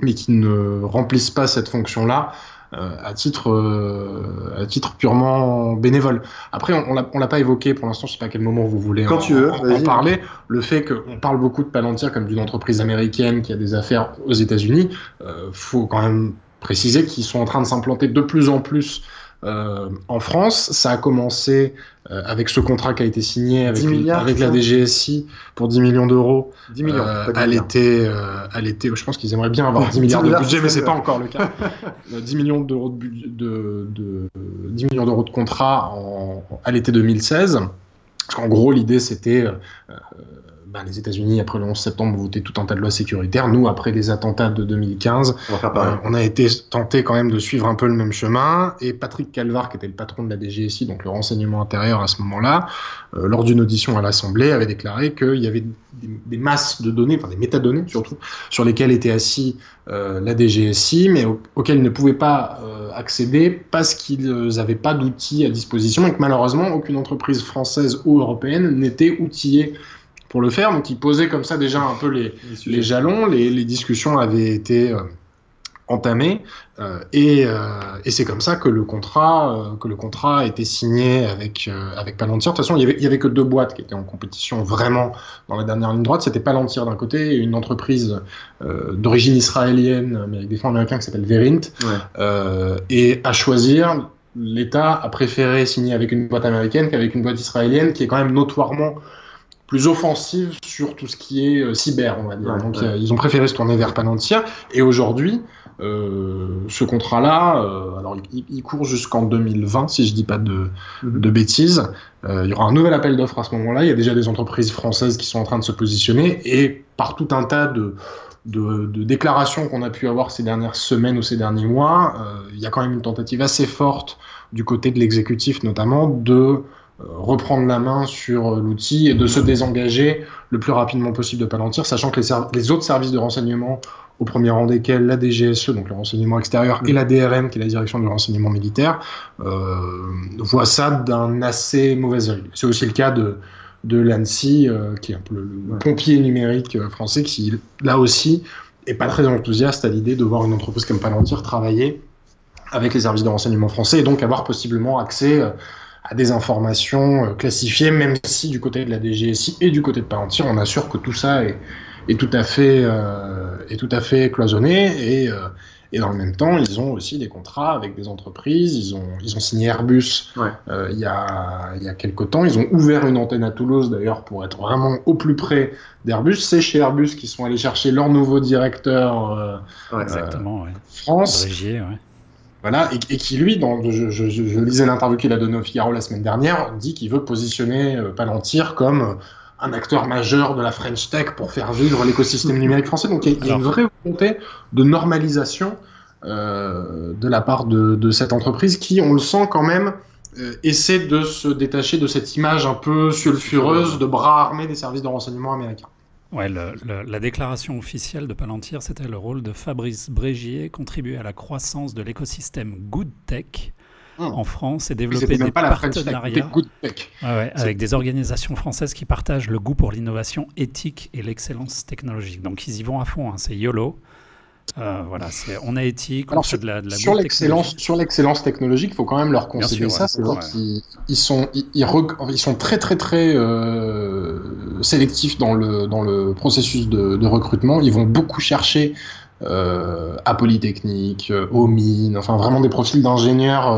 mais qui ne remplissent pas cette fonction-là Euh, à titre euh, à titre purement bénévole. Après, on, on l'a on l'a pas évoqué pour l'instant. Je sais pas à quel moment vous voulez quand en, tu veux, en, en parler. Le fait qu'on parle beaucoup de Palantir comme d'une entreprise américaine qui a des affaires aux États-Unis, euh, faut quand même préciser qu'ils sont en train de s'implanter de plus en plus euh, en France. Ça a commencé euh, avec ce contrat qui a été signé avec avec la D G S I pour dix millions d'euros. dix millions. Euh, à l'été, euh, à l'été, je pense qu'ils aimeraient bien avoir dix milliards de budget, mais c'est pas encore le cas. dix millions d'euros de, budget, de, de dix millions d'euros de contrat en, à l'été deux mille seize. Parce qu'en gros, l'idée c'était euh, Ben, les États-Unis après le onze septembre ont voté tout un tas de lois sécuritaires. Nous, après les attentats de deux mille quinze, on, euh, on a été tenté quand même de suivre un peu le même chemin. Et Patrick Calvar, qui était le patron de la D G S I, donc le renseignement intérieur à ce moment-là, euh, lors d'une audition à l'Assemblée, avait déclaré qu'il y avait des, des masses de données, enfin des métadonnées surtout, sur lesquelles était assis euh, la D G S I, mais au, auxquelles ils ne pouvaient pas euh, accéder parce qu'ils n'avaient pas d'outils à disposition. Donc malheureusement, aucune entreprise française ou européenne n'était outillée pour le faire, donc ils posaient comme ça déjà un peu les, les jalons, les, les discussions avaient été euh, entamées, euh, et, euh, et c'est comme ça que le contrat, euh, que le contrat a été signé avec, euh, avec Palantir. De toute façon, il n'y avait, il y avait que deux boîtes qui étaient en compétition vraiment dans la dernière ligne droite, c'était Palantir d'un côté, et une entreprise euh, d'origine israélienne, mais avec des fonds américains qui s'appelle Verint, ouais. euh, et à choisir, l'État a préféré signer avec une boîte américaine qu'avec une boîte israélienne qui est quand même notoirement plus offensive sur tout ce qui est euh, cyber, on va dire. Ouais, Donc, ouais. Ils ont préféré se tourner vers Palantir. Et aujourd'hui, euh, ce contrat-là, euh, alors il, il court jusqu'en deux mille vingt, si je ne dis pas de, de bêtises. Euh, il y aura un nouvel appel d'offres à ce moment-là. Il y a déjà des entreprises françaises qui sont en train de se positionner. Et par tout un tas de, de, de déclarations qu'on a pu avoir ces dernières semaines ou ces derniers mois, euh, il y a quand même une tentative assez forte du côté de l'exécutif, notamment, de reprendre la main sur l'outil et de se désengager le plus rapidement possible de Palantir, sachant que les, ser- les autres services de renseignement, au premier rang desquels la D G S E, donc le renseignement extérieur, et la D R M, qui est la direction du renseignement militaire, euh, voient ça d'un assez mauvais œil. C'est aussi le cas de, de l'A N S I, euh, qui est un peu le, le pompier numérique français, qui, là aussi, n'est pas très enthousiaste à l'idée de voir une entreprise comme Palantir travailler avec les services de renseignement français, et donc avoir possiblement accès Euh, à des informations classifiées, même si du côté de la D G S I et du côté de Palantir, on assure que tout ça est, est, tout, à fait, euh, est tout à fait cloisonné. Et, euh, et dans le même temps, ils ont aussi des contrats avec des entreprises. Ils ont, ils ont signé Airbus ouais. euh, il y a, il y a quelque temps. Ils ont ouvert une antenne à Toulouse, d'ailleurs, pour être vraiment au plus près d'Airbus. C'est chez Airbus qu'ils sont allés chercher leur nouveau directeur euh, ouais, exactement, euh, ouais. France. Brégier, ouais. Voilà, et, et qui lui, dans, je, je, je lisais l'interview qu'il a donnée au Figaro la semaine dernière, dit qu'il veut positionner euh, Palantir comme un acteur majeur de la French Tech pour faire vivre l'écosystème numérique français. Donc il y a, il y a une vraie volonté de normalisation euh, de la part de, de cette entreprise qui, on le sent quand même, euh, essaie de se détacher de cette image un peu sulfureuse de bras armés des services de renseignement américains. Ouais, le, le, la déclaration officielle de Palantir, c'était le rôle de Fabrice Brégier, contribuer à la croissance de l'écosystème Good Tech mmh. en France et développer des partenariats ah ouais, avec des organisations françaises qui partagent le goût pour l'innovation éthique et l'excellence technologique. Donc ils y vont à fond, hein, c'est YOLO. Euh, voilà, c'est, on est éthique, alors, on fait de la, de la sur, l'excellence, sur l'excellence technologique, il faut quand même leur conseiller sûr, ça. Ouais, c'est vrai qu'ils ils sont, ils, ils rec... ils sont très très très euh, sélectifs dans le, dans le processus de, de recrutement. Ils vont beaucoup chercher euh, à Polytechnique, aux mines, enfin vraiment des profils d'ingénieurs.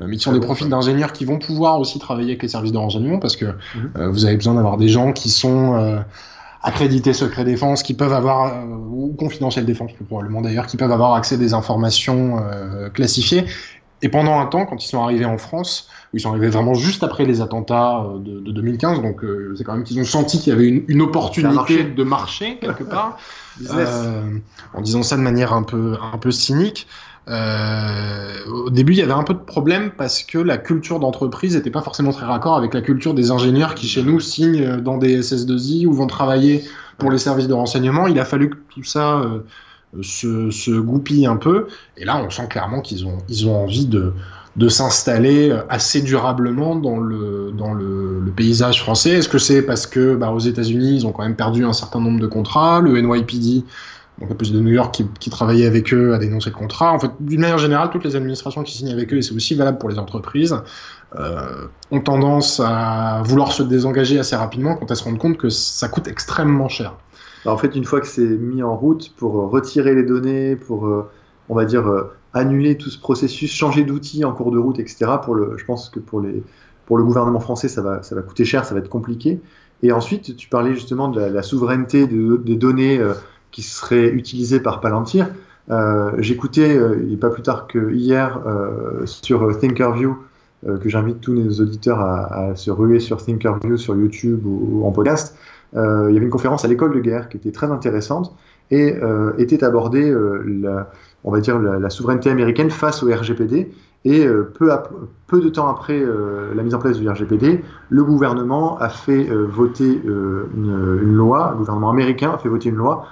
Euh, mais qui sont des profils d'ingénieurs qui vont pouvoir aussi travailler avec les services de renseignement parce que mm-hmm. euh, vous avez besoin d'avoir des gens qui sont... Euh, accrédités secret défense, qui peuvent avoir, euh, ou confidentiel défense plus probablement d'ailleurs, qui peuvent avoir accès à des informations euh, classifiées. Et pendant un temps, quand ils sont arrivés en France, où ils sont arrivés vraiment juste après les attentats euh, de, de deux mille quinze, donc euh, c'est quand même qu'ils ont senti qu'il y avait une, une opportunité marché. de marché quelque part, euh, en disant ça de manière un peu, un peu cynique. Euh, au début, il y avait un peu de problème parce que la culture d'entreprise n'était pas forcément très raccord avec la culture des ingénieurs qui, chez nous, signent dans des S S deux I ou vont travailler pour les services de renseignement. Il a fallu que tout ça euh, se, se goupille un peu. Et là, on sent clairement qu'ils ont, ils ont envie de, de s'installer assez durablement dans le, dans le, le paysage français. Est-ce que c'est parce que, bah, aux États-Unis, ils ont quand même perdu un certain nombre de contrats, le N Y P D donc la police de New York qui, qui travaillait avec eux à dénoncer le contrat. En fait, d'une manière générale, toutes les administrations qui signent avec eux, et c'est aussi valable pour les entreprises, euh, ont tendance à vouloir se désengager assez rapidement quand elles se rendent compte que ça coûte extrêmement cher. Alors en fait, une fois que c'est mis en route pour retirer les données, pour, euh, on va dire, euh, annuler tout ce processus, changer d'outil en cours de route, et cetera, pour le, je pense que pour, les, pour le gouvernement français, ça va, ça va coûter cher, ça va être compliqué. Et ensuite, tu parlais justement de la, la souveraineté de, des données euh, qui serait utilisé par Palantir. Euh, j'écoutais, euh, pas plus tard que hier, euh, sur Thinkerview, euh, que j'invite tous nos auditeurs à, à se ruer sur Thinkerview, sur YouTube ou, ou en podcast. Euh, il y avait une conférence à l'école de guerre qui était très intéressante et euh, était abordée, euh, la, on va dire, la, la souveraineté américaine face au R G P D. Et euh, peu, à, peu de temps après euh, la mise en place du R G P D, le gouvernement a fait euh, voter euh, une, une loi, le gouvernement américain a fait voter une loi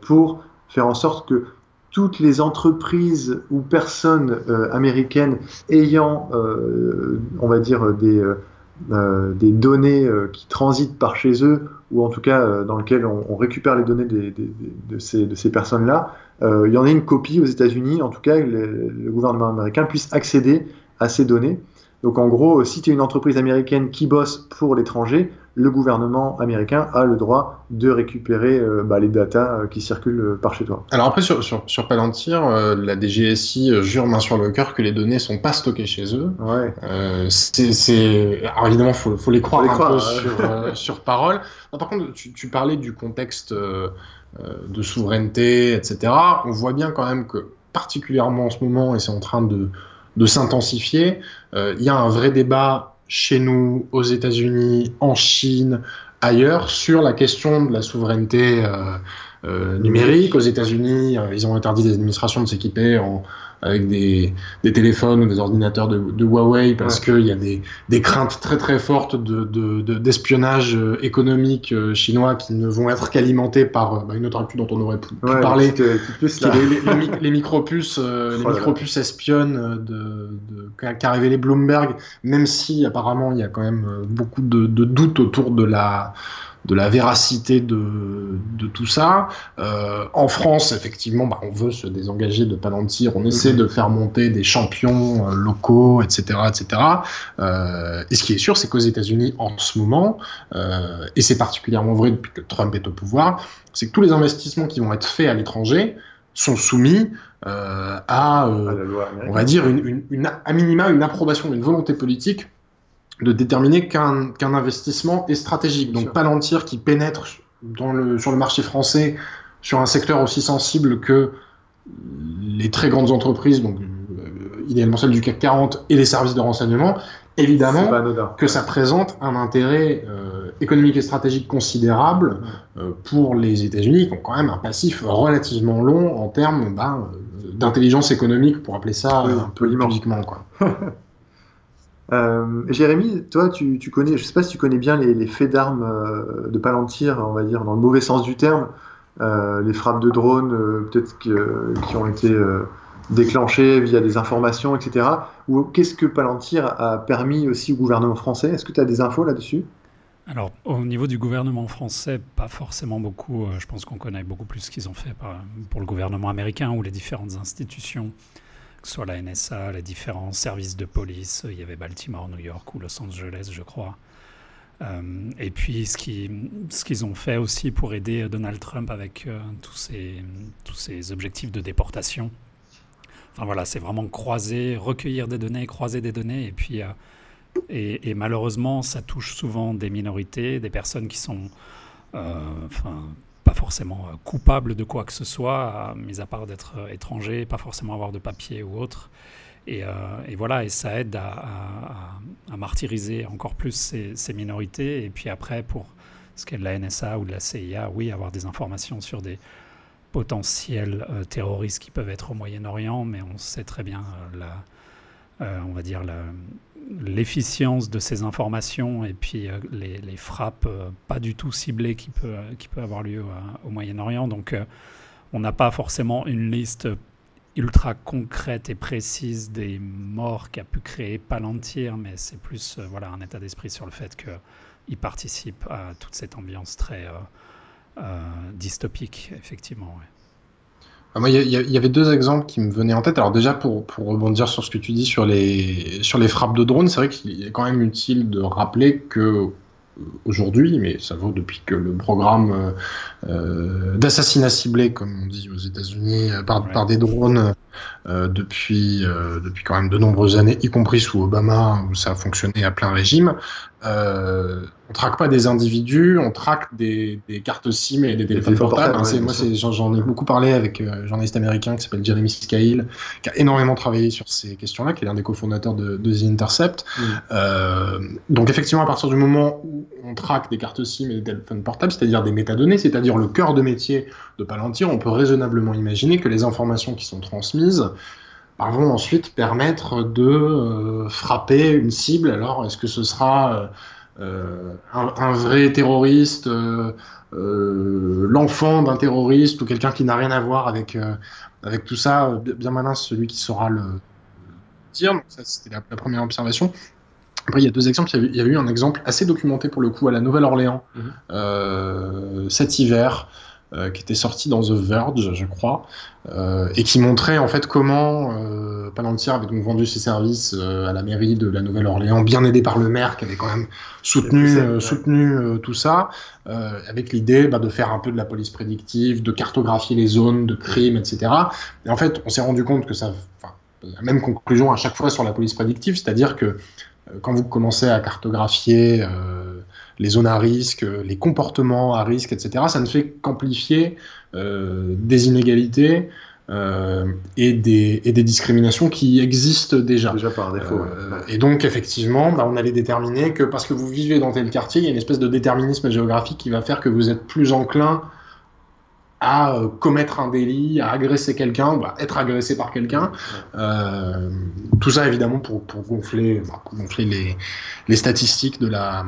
pour faire en sorte que toutes les entreprises ou personnes euh, américaines ayant, euh, on va dire, des, euh, des données euh, qui transitent par chez eux, ou en tout cas euh, dans lesquelles on, on récupère les données des, des, de, ces, de ces personnes-là, euh, il y en a une copie aux États-Unis, en tout cas le, le gouvernement américain puisse accéder à ces données. Donc en gros, si tu es une entreprise américaine qui bosse pour l'étranger, le gouvernement américain a le droit de récupérer euh, bah, les datas qui circulent par chez toi. Alors après, sur, sur, sur Palantir, euh, la D G S I jure main sur le cœur que les données ne sont pas stockées chez eux. Ouais. Euh, c'est, c'est... Alors évidemment, il faut, faut les croire faut les un croire, peu euh... sur, euh, sur parole. Non, par contre, tu, tu parlais du contexte euh, de souveraineté, et cetera. On voit bien quand même que, particulièrement en ce moment, et c'est en train de, de s'intensifier, euh, il y a un vrai débat chez nous, aux États-Unis, en Chine, ailleurs, sur la question de la souveraineté euh, euh, numérique. Aux États-Unis, euh, ils ont interdit les administrations de s'équiper en, avec des, des téléphones ou des ordinateurs de, de Huawei parce ouais. qu'il y a des, des craintes très très fortes de, de, de, d'espionnage économique chinois qui ne vont être qu'alimentées par bah, une autre actu dont on aurait pu ouais, parler, petite, petite puce, qui est les, les, les, les micropuces euh, les micropuces espionnes de, de, qu'a révélé Bloomberg, même si apparemment il y a quand même beaucoup de, de doutes autour de la de la véracité de, de tout ça. Euh, en France, effectivement, bah, on veut se désengager de Palantir, on essaie de faire monter des champions euh, locaux, et cetera et cetera. Euh, et ce qui est sûr, c'est qu'aux États-Unis, en ce moment, euh, et c'est particulièrement vrai depuis que Trump est au pouvoir, c'est que tous les investissements qui vont être faits à l'étranger sont soumis euh, à, euh, à la loi américaine, on va dire, une, une, une, à minima, une approbation, une volonté politique de déterminer qu'un, qu'un investissement est stratégique. Donc, Palantir qui pénètre dans le, sur le marché français, sur un secteur aussi sensible que les très grandes entreprises, donc euh, idéalement celles du C A C quarante et les services de renseignement, évidemment que ça présente un intérêt euh, économique et stratégique considérable euh, pour les États-Unis, qui ont quand même un passif relativement long en termes ben, d'intelligence économique, pour appeler ça euh, un peu politiquement. Euh, Jérémy, toi, tu, tu connais, je ne sais pas si tu connais bien les, les faits d'armes euh, de Palantir, on va dire, dans le mauvais sens du terme, euh, les frappes de drones, euh, peut-être que, euh, qui ont été euh, déclenchées via des informations, et cetera. Ou qu'est-ce que Palantir a permis aussi au gouvernement français? Est-ce que tu as des infos là-dessus? Alors, au niveau du gouvernement français, pas forcément beaucoup. Je pense qu'on connaît beaucoup plus ce qu'ils ont fait pour le gouvernement américain ou les différentes institutions, que ce soit la N S A, les différents services de police. Il y avait Baltimore, New York ou Los Angeles, je crois. Euh, et puis, ce, qui, ce qu'ils ont fait aussi pour aider Donald Trump avec euh, tous, ses, tous ses objectifs de déportation. Enfin, voilà, c'est vraiment croiser, recueillir des données, croiser des données et puis... Euh, Et, et malheureusement, ça touche souvent des minorités, des personnes qui sont euh, enfin, pas forcément coupables de quoi que ce soit, mis à part d'être étrangers, pas forcément avoir de papier ou autre. Et, euh, et voilà, et ça aide à, à, à martyriser encore plus ces, ces minorités. Et puis après, pour ce qui est de la N S A ou de la C I A, oui, avoir des informations sur des potentiels euh, terroristes qui peuvent être au Moyen-Orient, mais on sait très bien euh, la... Euh, on va dire la, l'efficience de ces informations et puis euh, les, les frappes euh, pas du tout ciblées qui peut, qui peut avoir lieu euh, au Moyen-Orient. Donc euh, on n'a pas forcément une liste ultra concrète et précise des morts qu'a pu créer Palantir, mais c'est plus euh, voilà, un état d'esprit sur le fait qu'il participe à toute cette ambiance très euh, euh, dystopique, effectivement. Ouais. Moi, il y avait deux exemples qui me venaient en tête. Alors déjà, pour, pour rebondir sur ce que tu dis sur les, sur les frappes de drones, c'est vrai qu'il est quand même utile de rappeler que aujourd'hui, mais ça vaut depuis que le programme euh, d'assassinat ciblé, comme on dit aux États-Unis, par, ouais. par des drones euh, depuis, euh, depuis quand même de nombreuses années, y compris sous Obama, où ça a fonctionné à plein régime, euh, on ne traque pas des individus, on traque des, des cartes SIM et des téléphones portables. Hein, ouais, moi, c'est, j'en, j'en ai beaucoup parlé avec euh, un journaliste américain qui s'appelle Jérémy, qui a énormément travaillé sur ces questions-là, qui est l'un des cofondateurs de, de The Intercept. Mm. Euh, donc effectivement, à partir du moment où on traque des cartes SIM et des téléphones portables, c'est-à-dire des métadonnées, c'est-à-dire le cœur de métier de Palantir, on peut raisonnablement imaginer que les informations qui sont transmises bah, vont ensuite permettre de euh, frapper une cible. Alors, est-ce que ce sera euh, un, un vrai terroriste, euh, euh, l'enfant d'un terroriste ou quelqu'un qui n'a rien à voir avec, euh, avec tout ça? Bien malin, celui qui saura le dire. Donc, ça, c'était la, la première observation. Après, il y a deux exemples. Il y a eu un exemple assez documenté, pour le coup, à la Nouvelle-Orléans, mmh. euh, cet hiver, euh, qui était sorti dans The Verge, je crois, euh, et qui montrait en fait comment euh, Palantir avait donc vendu ses services euh, à la mairie de la Nouvelle-Orléans, bien aidé par le maire, qui avait quand même soutenu, euh, soutenu euh, tout ça, euh, avec l'idée bah, de faire un peu de la police prédictive, de cartographier les zones de crime, et cetera. Et en fait, on s'est rendu compte que ça... La même conclusion à chaque fois sur la police prédictive, c'est-à-dire que quand vous commencez à cartographier euh, les zones à risque, les comportements à risque, et cetera, ça ne fait qu'amplifier euh, des inégalités euh, et, des, et des discriminations qui existent déjà. Déjà par défaut. Euh, ouais. Et donc, effectivement, bah, on allait déterminer que parce que vous vivez dans tel quartier, il y a une espèce de déterminisme géographique qui va faire que vous êtes plus enclin à euh, commettre un délit, à agresser quelqu'un, bah, être agressé par quelqu'un. Euh, tout ça, évidemment, pour, pour gonfler, pour gonfler les, les statistiques de la,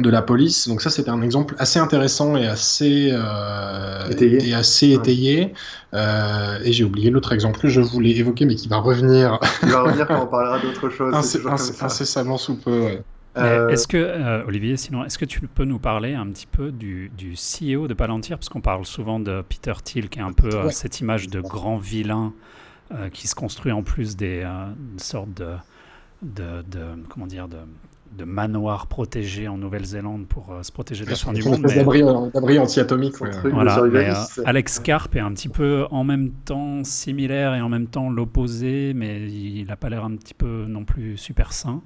de la police. Donc ça, c'était un exemple assez intéressant et assez, euh, étayé. Et, assez ouais. étayé. Euh, et j'ai oublié l'autre exemple que je voulais évoquer, mais qui va revenir. Il va revenir quand on parlera d'autre chose. Incess- incess- incessamment sous peu, ouais. Euh... Est-ce que, euh, Olivier, sinon, est-ce que tu peux nous parler un petit peu du, du C E O de Palantir? Parce qu'on parle souvent de Peter Thiel, qui est un peu euh, cette image de grand vilain euh, qui se construit en plus des euh, une sorte de, de, de, comment dire, de, de manoir protégé en Nouvelle-Zélande pour euh, se protéger de la fin du monde. Mais... D'abri, d'abri anti-atomique. Ouais. Truc, voilà, mais, euh, Alex Karp est un petit peu en même temps similaire et en même temps l'opposé, mais il n'a pas l'air un petit peu non plus super sain.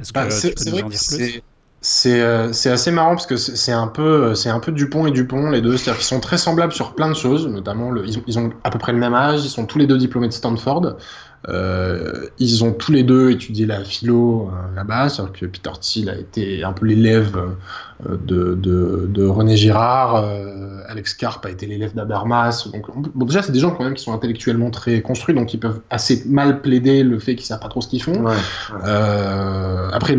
Est-ce que bah, c'est, tu peux c'est nous vrai en dire plus? C'est, c'est, euh, c'est assez marrant parce que c'est, c'est, un peu, c'est un peu Dupont et Dupont, les deux. C'est-à-dire qu'ils sont très semblables sur plein de choses, notamment le, ils, ont, ils ont à peu près le même âge, ils sont tous les deux diplômés de Stanford. Euh, ils ont tous les deux étudié la philo euh, là-bas, c'est-à-dire que Peter Thiel a été un peu l'élève euh, de, de, de René Girard, euh, Alex Karp a été l'élève d'Habermas. Donc, bon, déjà, c'est des gens quand même qui sont intellectuellement très construits, donc ils peuvent assez mal plaider le fait qu'ils savent pas trop ce qu'ils font. Ouais. Euh, après,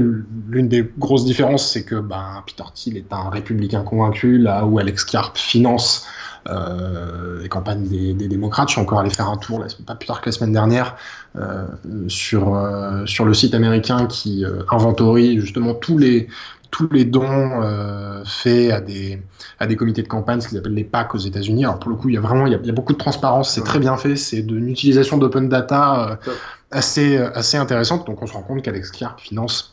l'une des grosses différences, c'est que ben, Peter Thiel est un républicain convaincu, là où Alex Karp finance Euh, les campagnes des, des démocrates. Je suis encore allé faire un tour, là, pas plus tard que la semaine dernière, euh, sur, euh, sur le site américain qui euh, inventorie justement tous les, tous les dons euh, faits à des, à des comités de campagne, ce qu'ils appellent les PAC aux États-Unis. Alors pour le coup, il y a vraiment il y a, il y a beaucoup de transparence, c'est ouais. très bien fait, c'est d'une utilisation d'open data euh, assez, assez intéressante. Donc on se rend compte qu'Alex Karp finance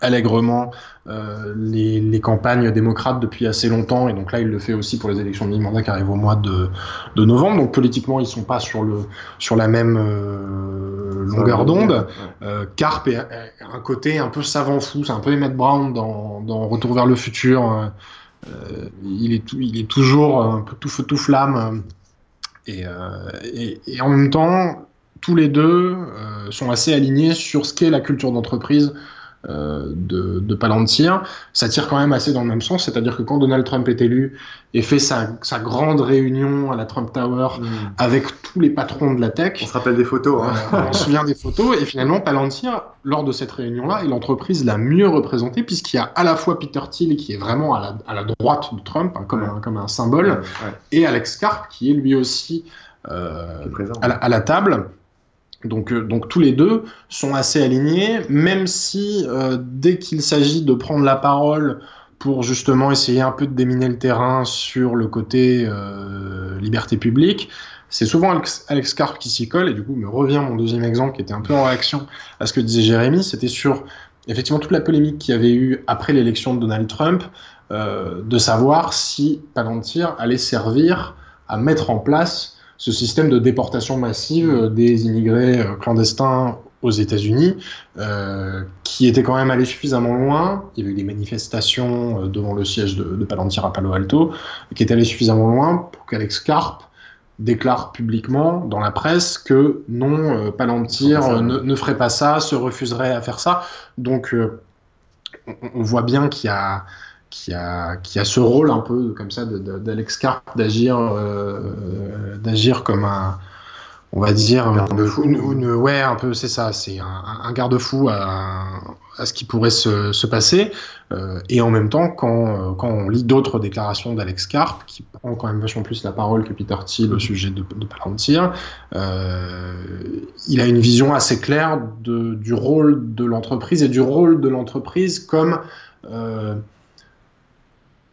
allègrement euh, les, les campagnes démocrates depuis assez longtemps, et donc là il le fait aussi pour les élections de mi-mandat qui arrivent au mois de, de novembre. Donc politiquement ils sont pas sur, le, sur la même euh, longueur d'onde. euh, Karp est, est un côté un peu savant fou, c'est un peu Emmett Brown dans, dans Retour vers le futur. euh, il, est tout, il est toujours un peu tout feu tout flamme, et, euh, et, et en même temps tous les deux euh, sont assez alignés sur ce qu'est la culture d'entreprise De, de Palantir. Ça tire quand même assez dans le même sens, c'est-à-dire que quand Donald Trump est élu et fait sa, sa grande réunion à la Trump Tower mmh. avec tous les patrons de la tech, on se rappelle des photos, hein. euh, on se souvient des photos, et finalement Palantir, lors de cette réunion-là, est l'entreprise la mieux représentée, puisqu'il y a à la fois Peter Thiel qui est vraiment à la, à la droite de Trump, hein, comme, ouais. un, comme un symbole, ouais. Ouais. et Alex Karp qui est lui aussi euh, présent, à, la, à la table. Donc, donc tous les deux sont assez alignés, même si euh, dès qu'il s'agit de prendre la parole pour justement essayer un peu de déminer le terrain sur le côté euh, liberté publique, c'est souvent Alex, Alex Karp qui s'y colle. Et du coup me revient mon deuxième exemple qui était un peu en réaction à ce que disait Jérémy, c'était sur effectivement toute la polémique qu'il y avait eu après l'élection de Donald Trump, euh, de savoir si Palantir allait servir à mettre en place ce système de déportation massive des immigrés clandestins aux États-Unis, euh, qui était quand même allé suffisamment loin. Il y avait eu des manifestations devant le siège de, de Palantir à Palo Alto, qui étaient allées suffisamment loin pour qu'Alex Karp déclare publiquement dans la presse que non, euh, Palantir euh, ne, ne ferait pas ça, se refuserait à faire ça. Donc euh, on, on voit bien qu'il y a... Qui a, qui a ce rôle un peu comme ça de, de, d'Alex Karp d'agir, euh, d'agir comme un, on va dire, un garde-fou. Une, une, ouais, un peu, c'est ça, c'est un, un garde-fou à, à ce qui pourrait se, se passer. Euh, et en même temps, quand, quand on lit d'autres déclarations d'Alex Karp, qui prend quand même vachement plus la parole que Peter Thiel au sujet de, de Palantir, euh, il a une vision assez claire de, du rôle de l'entreprise, et du rôle de l'entreprise comme... Euh,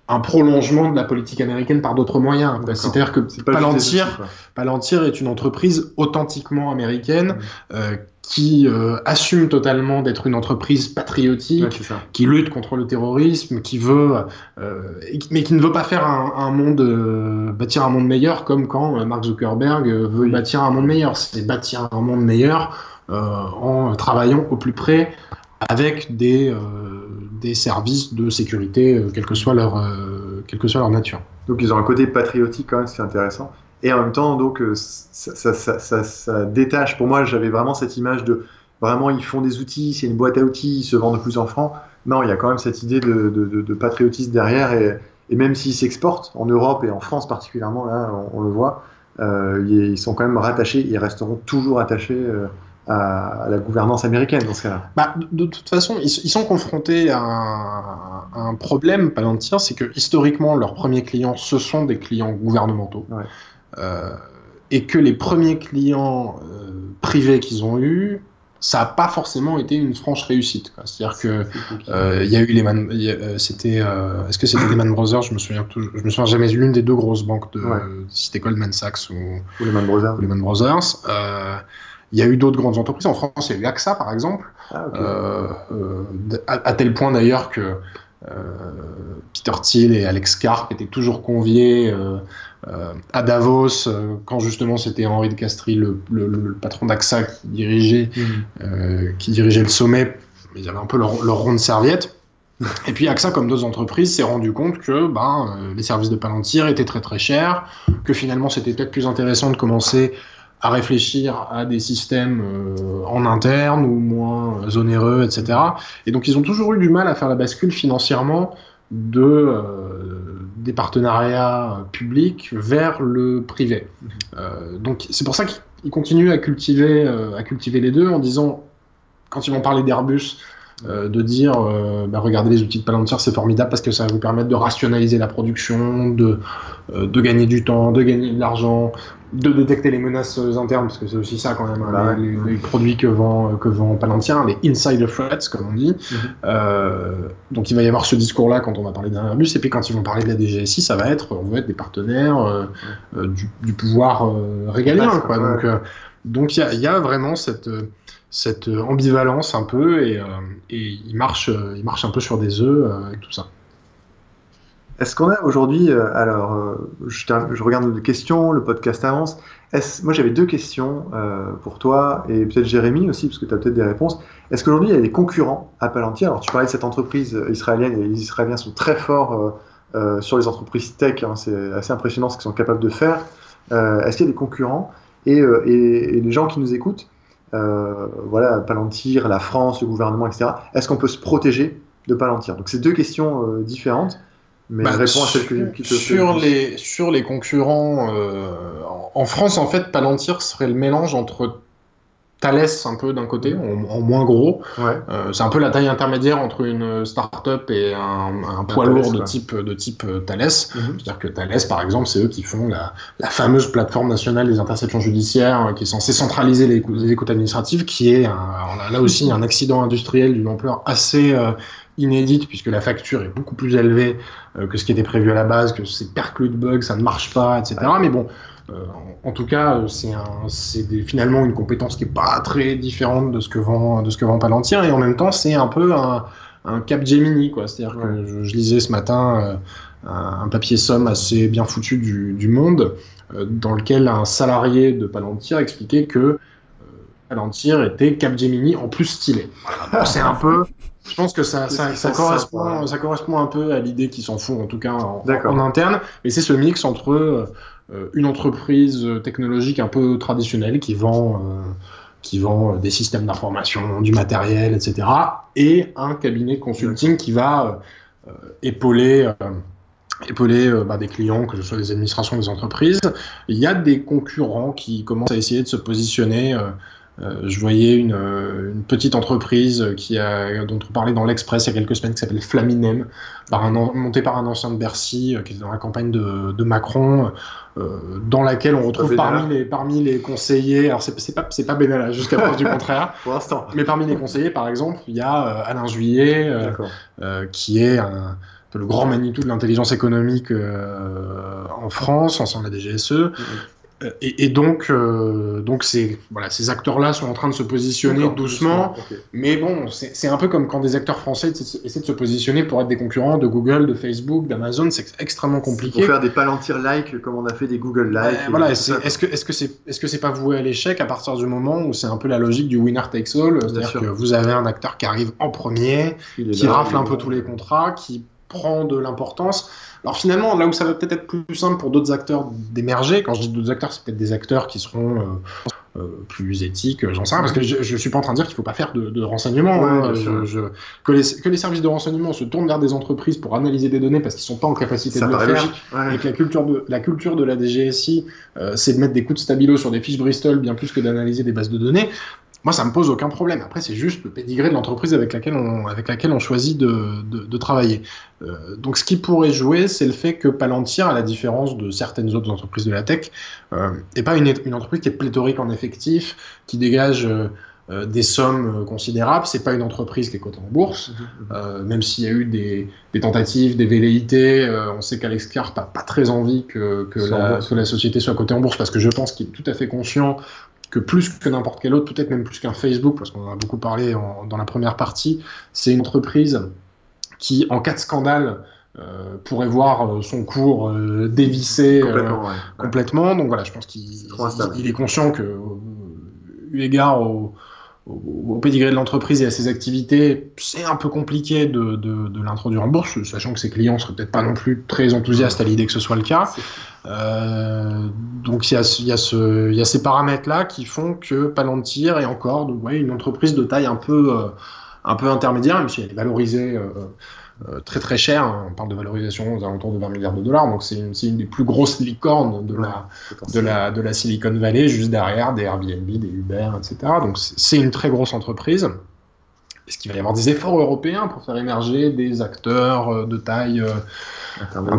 un prolongement de la politique américaine par d'autres moyens. D'accord. C'est-à-dire que c'est Palantir, Palantir est une entreprise authentiquement américaine, mmh. euh, qui euh, assume totalement d'être une entreprise patriotique, ouais, qui lutte contre le terrorisme, qui veut, euh, mais qui ne veut pas faire un, un monde, euh, bâtir un monde meilleur, comme quand euh, Mark Zuckerberg veut oui. bâtir un monde meilleur. C'est bâtir un monde meilleur euh, en travaillant au plus près avec des... Euh, des services de sécurité, euh, quelle que soit leur, euh, quelle que soit leur nature. Donc ils ont un côté patriotique quand même, c'est intéressant. Et en même temps, donc, euh, ça, ça, ça, ça, ça détache. Pour moi, j'avais vraiment cette image de, vraiment, ils font des outils, c'est une boîte à outils, ils se vendent de plus en francs. Non, il y a quand même cette idée de, de, de, de patriotisme derrière, et, et même s'ils s'exportent, en Europe et en France particulièrement, là, on, on le voit, euh, ils sont quand même rattachés, ils resteront toujours attachés euh, à la gouvernance américaine dans ce cas-là. Bah, de, de toute façon, ils, ils sont confrontés à un, à un problème, Palantir, c'est que historiquement, leurs premiers clients, ce sont des clients gouvernementaux, ouais. euh, et que les premiers clients euh, privés qu'ils ont eus, ça n'a pas forcément été une franche réussite, quoi. C'est-à-dire que il euh, y a eu les Man, y a, euh, c'était, euh, est-ce que c'était Lehman Brothers? Je me souviens, tout, je me souviens jamais l'une des deux grosses banques de, ouais. euh, si c'était Goldman Sachs ou, ou Lehman Brothers. Ou Lehman Brothers. Euh, Il y a eu d'autres grandes entreprises. En France, il y a eu AXA, par exemple, ah, okay. euh, euh, à, à tel point d'ailleurs que euh, Peter Thiel et Alex Karp étaient toujours conviés euh, euh, à Davos, euh, quand justement c'était Henri de Castries, le, le, le patron d'AXA, qui dirigeait, mm. euh, qui dirigeait le sommet. Ils avaient un peu leur, leur rond de serviette. Et puis AXA, comme d'autres entreprises, s'est rendu compte que ben, euh, les services de Palantir étaient très très chers, que finalement c'était peut-être plus intéressant de commencer à réfléchir à des systèmes euh, en interne ou moins onéreux, et cetera. Et donc, ils ont toujours eu du mal à faire la bascule financièrement de, euh, des partenariats publics vers le privé. Euh, donc, c'est pour ça qu'ils continuent à cultiver, euh, à cultiver les deux en disant, quand ils vont parler d'Airbus, Euh, de dire euh, bah, regardez les outils de Palantir, c'est formidable parce que ça va vous permettre de rationaliser la production, de, euh, de gagner du temps, de gagner de l'argent, de détecter les menaces internes, parce que c'est aussi ça quand même, hein, les, les, les produits que vend, que vend Palantir, les insider threats comme on dit. Mm-hmm. Euh, donc il va y avoir ce discours-là quand on va parler d'un Airbus, et puis quand ils vont parler de la D G S I, ça va être, on veut être des partenaires euh, euh, du, du pouvoir euh, régalien. Passe, quoi. Ouais. Donc euh, donc il y, y a vraiment cette... Euh, cette ambivalence un peu, et, euh, et il, marche, euh, il marche un peu sur des œufs euh, avec tout ça. Est-ce qu'on a aujourd'hui, euh, alors euh, je, je regarde les questions, le podcast avance, est-ce, moi j'avais deux questions euh, pour toi, et peut-être Jérémy aussi, parce que tu as peut-être des réponses. Est-ce qu'aujourd'hui il y a des concurrents à Palantir? Alors tu parlais de cette entreprise israélienne, et les Israéliens sont très forts euh, euh, sur les entreprises tech, hein, c'est assez impressionnant ce qu'ils sont capables de faire. Euh, est-ce qu'il y a des concurrents? et, euh, et, et les gens qui nous écoutent, Euh, voilà, Palantir, la France, le gouvernement, et cetera. Est-ce qu'on peut se protéger de Palantir? Donc, c'est deux questions euh, différentes, mais bah, je réponds à celle que, qui te sur les Sur les concurrents, euh, en, en France, en fait, Palantir serait le mélange entre Thales, un peu d'un côté, en, en moins gros. Ouais. Euh, c'est un peu la taille intermédiaire entre une start-up et un, un poids un lourd Thales, de, type, de type Thales. Mm-hmm. C'est-à-dire que Thales, par exemple, c'est eux qui font la, la fameuse plateforme nationale des interceptions judiciaires qui est censée centraliser les, les écoutes administratives, qui est un, a, là aussi un accident industriel d'une ampleur assez euh, inédite, puisque la facture est beaucoup plus élevée euh, que ce qui était prévu à la base, que c'est perclus de bugs, ça ne marche pas, et cetera. Ouais. Mais bon... Euh, en, en tout cas, c'est, un, c'est des, finalement une compétence qui n'est pas très différente de ce que vend, de ce que vend Palantir, et en même temps, c'est un peu un, un Capgemini, quoi. C'est-à-dire ouais. que je, je lisais ce matin euh, un, un papier somme assez bien foutu du, du Monde, euh, dans lequel un salarié de Palantir expliquait que euh, Palantir était Capgemini en plus stylé. Voilà, donc c'est un peu... Je pense que ça, ça, ça, correspond, ça correspond un peu à l'idée qu'ils s'en font, en tout cas en, en interne, mais c'est ce mix entre... Euh, une entreprise technologique un peu traditionnelle qui vend, euh, qui vend des systèmes d'information, du matériel, et cetera, et un cabinet consulting qui va euh, épauler, euh, épauler euh, bah, des clients, que ce soit des administrations, des entreprises. Il y a des concurrents qui commencent à essayer de se positionner. Euh, euh, je voyais une, euh, une petite entreprise qui a, dont on parlait dans l'Express il y a quelques semaines, qui s'appelle Flaminem, par un, montée par un ancien de Bercy, euh, qui est dans la campagne de, de Macron, Euh, dans laquelle on retrouve parmi les, parmi les conseillers, alors c'est, c'est pas, c'est pas Benalla jusqu'à preuve du contraire, pour l'instant, mais parmi les conseillers par exemple, il y a euh, Alain Juillet euh, euh, qui est un, le grand Manitou de l'intelligence économique euh, en France, ancien de la D G S E. Mmh. Et, et donc, euh, donc ces, voilà, ces acteurs-là sont en train de se positionner D'accord, doucement, okay. mais bon, c'est, c'est un peu comme quand des acteurs français essaient de se positionner pour être des concurrents de Google, de Facebook, d'Amazon, c'est extrêmement compliqué. Pour faire des Palantir-like comme on a fait des Google-like. Euh, voilà, c'est, est-ce que, est-ce que c'est, est-ce que c'est pas voué à l'échec à partir du moment où c'est un peu la logique du winner takes all, c'est-à-dire que vous avez un acteur qui arrive en premier, qui là, rafle un peu tous les contrats, qui prend de l'importance. Alors finalement, là où ça va peut-être être plus simple pour d'autres acteurs d'émerger, quand je dis d'autres acteurs, c'est peut-être des acteurs qui seront euh, euh, plus éthiques, j'en sais rien, parce que je ne suis pas en train de dire qu'il ne faut pas faire de, de renseignements. Ouais, hein, je, je, que, les, que les services de renseignement se tournent vers des entreprises pour analyser des données parce qu'ils ne sont pas en capacité ça de le faire, ouais. et que la culture de la, culture de la D G S I, euh, c'est de mettre des coups de stabilo sur des fiches Bristol bien plus que d'analyser des bases de données. Moi, ça me pose aucun problème. Après, c'est juste le pédigré de l'entreprise avec laquelle on, avec laquelle on choisit de, de, de travailler. Euh, donc, ce qui pourrait jouer, c'est le fait que Palantir, à la différence de certaines autres entreprises de la tech, euh, n'est pas une, une entreprise qui est pléthorique en effectifs, qui dégage euh, euh, des sommes considérables. C'est pas une entreprise qui est cotée en bourse, euh, même s'il y a eu des, des tentatives, des velléités. Euh, on sait qu'Alex Karp n'a pas très envie que, que, la, que la société soit cotée en bourse, parce que je pense qu'il est tout à fait conscient que plus que n'importe quel autre, peut-être même plus qu'un Facebook, parce qu'on en a beaucoup parlé en, dans la première partie, c'est une entreprise qui, en cas de scandale, euh, pourrait voir son cours euh, dévisser complètement, euh, ouais. complètement. Donc voilà, je pense qu'il il, il est conscient que, euh, eu égard au, au pédigré de l'entreprise et à ses activités, c'est un peu compliqué de, de, de l'introduire en bourse, sachant que ses clients ne seraient peut-être pas non plus très enthousiastes à l'idée que ce soit le cas. Euh, donc il y a, y a ce, y a ces paramètres-là qui font que Palantir est encore donc, ouais, une entreprise de taille un peu, euh, un peu intermédiaire, même si elle est valorisée euh, euh, très très cher, hein. On parle de valorisation aux alentours de vingt milliards de dollars, donc c'est une, c'est une des plus grosses licornes de la, de la, de la Silicon Valley, juste derrière des Airbnb, des Uber, et cetera. Donc c'est une très grosse entreprise. Est-ce qu'il va y avoir des efforts européens pour faire émerger des acteurs de taille intermédiaire,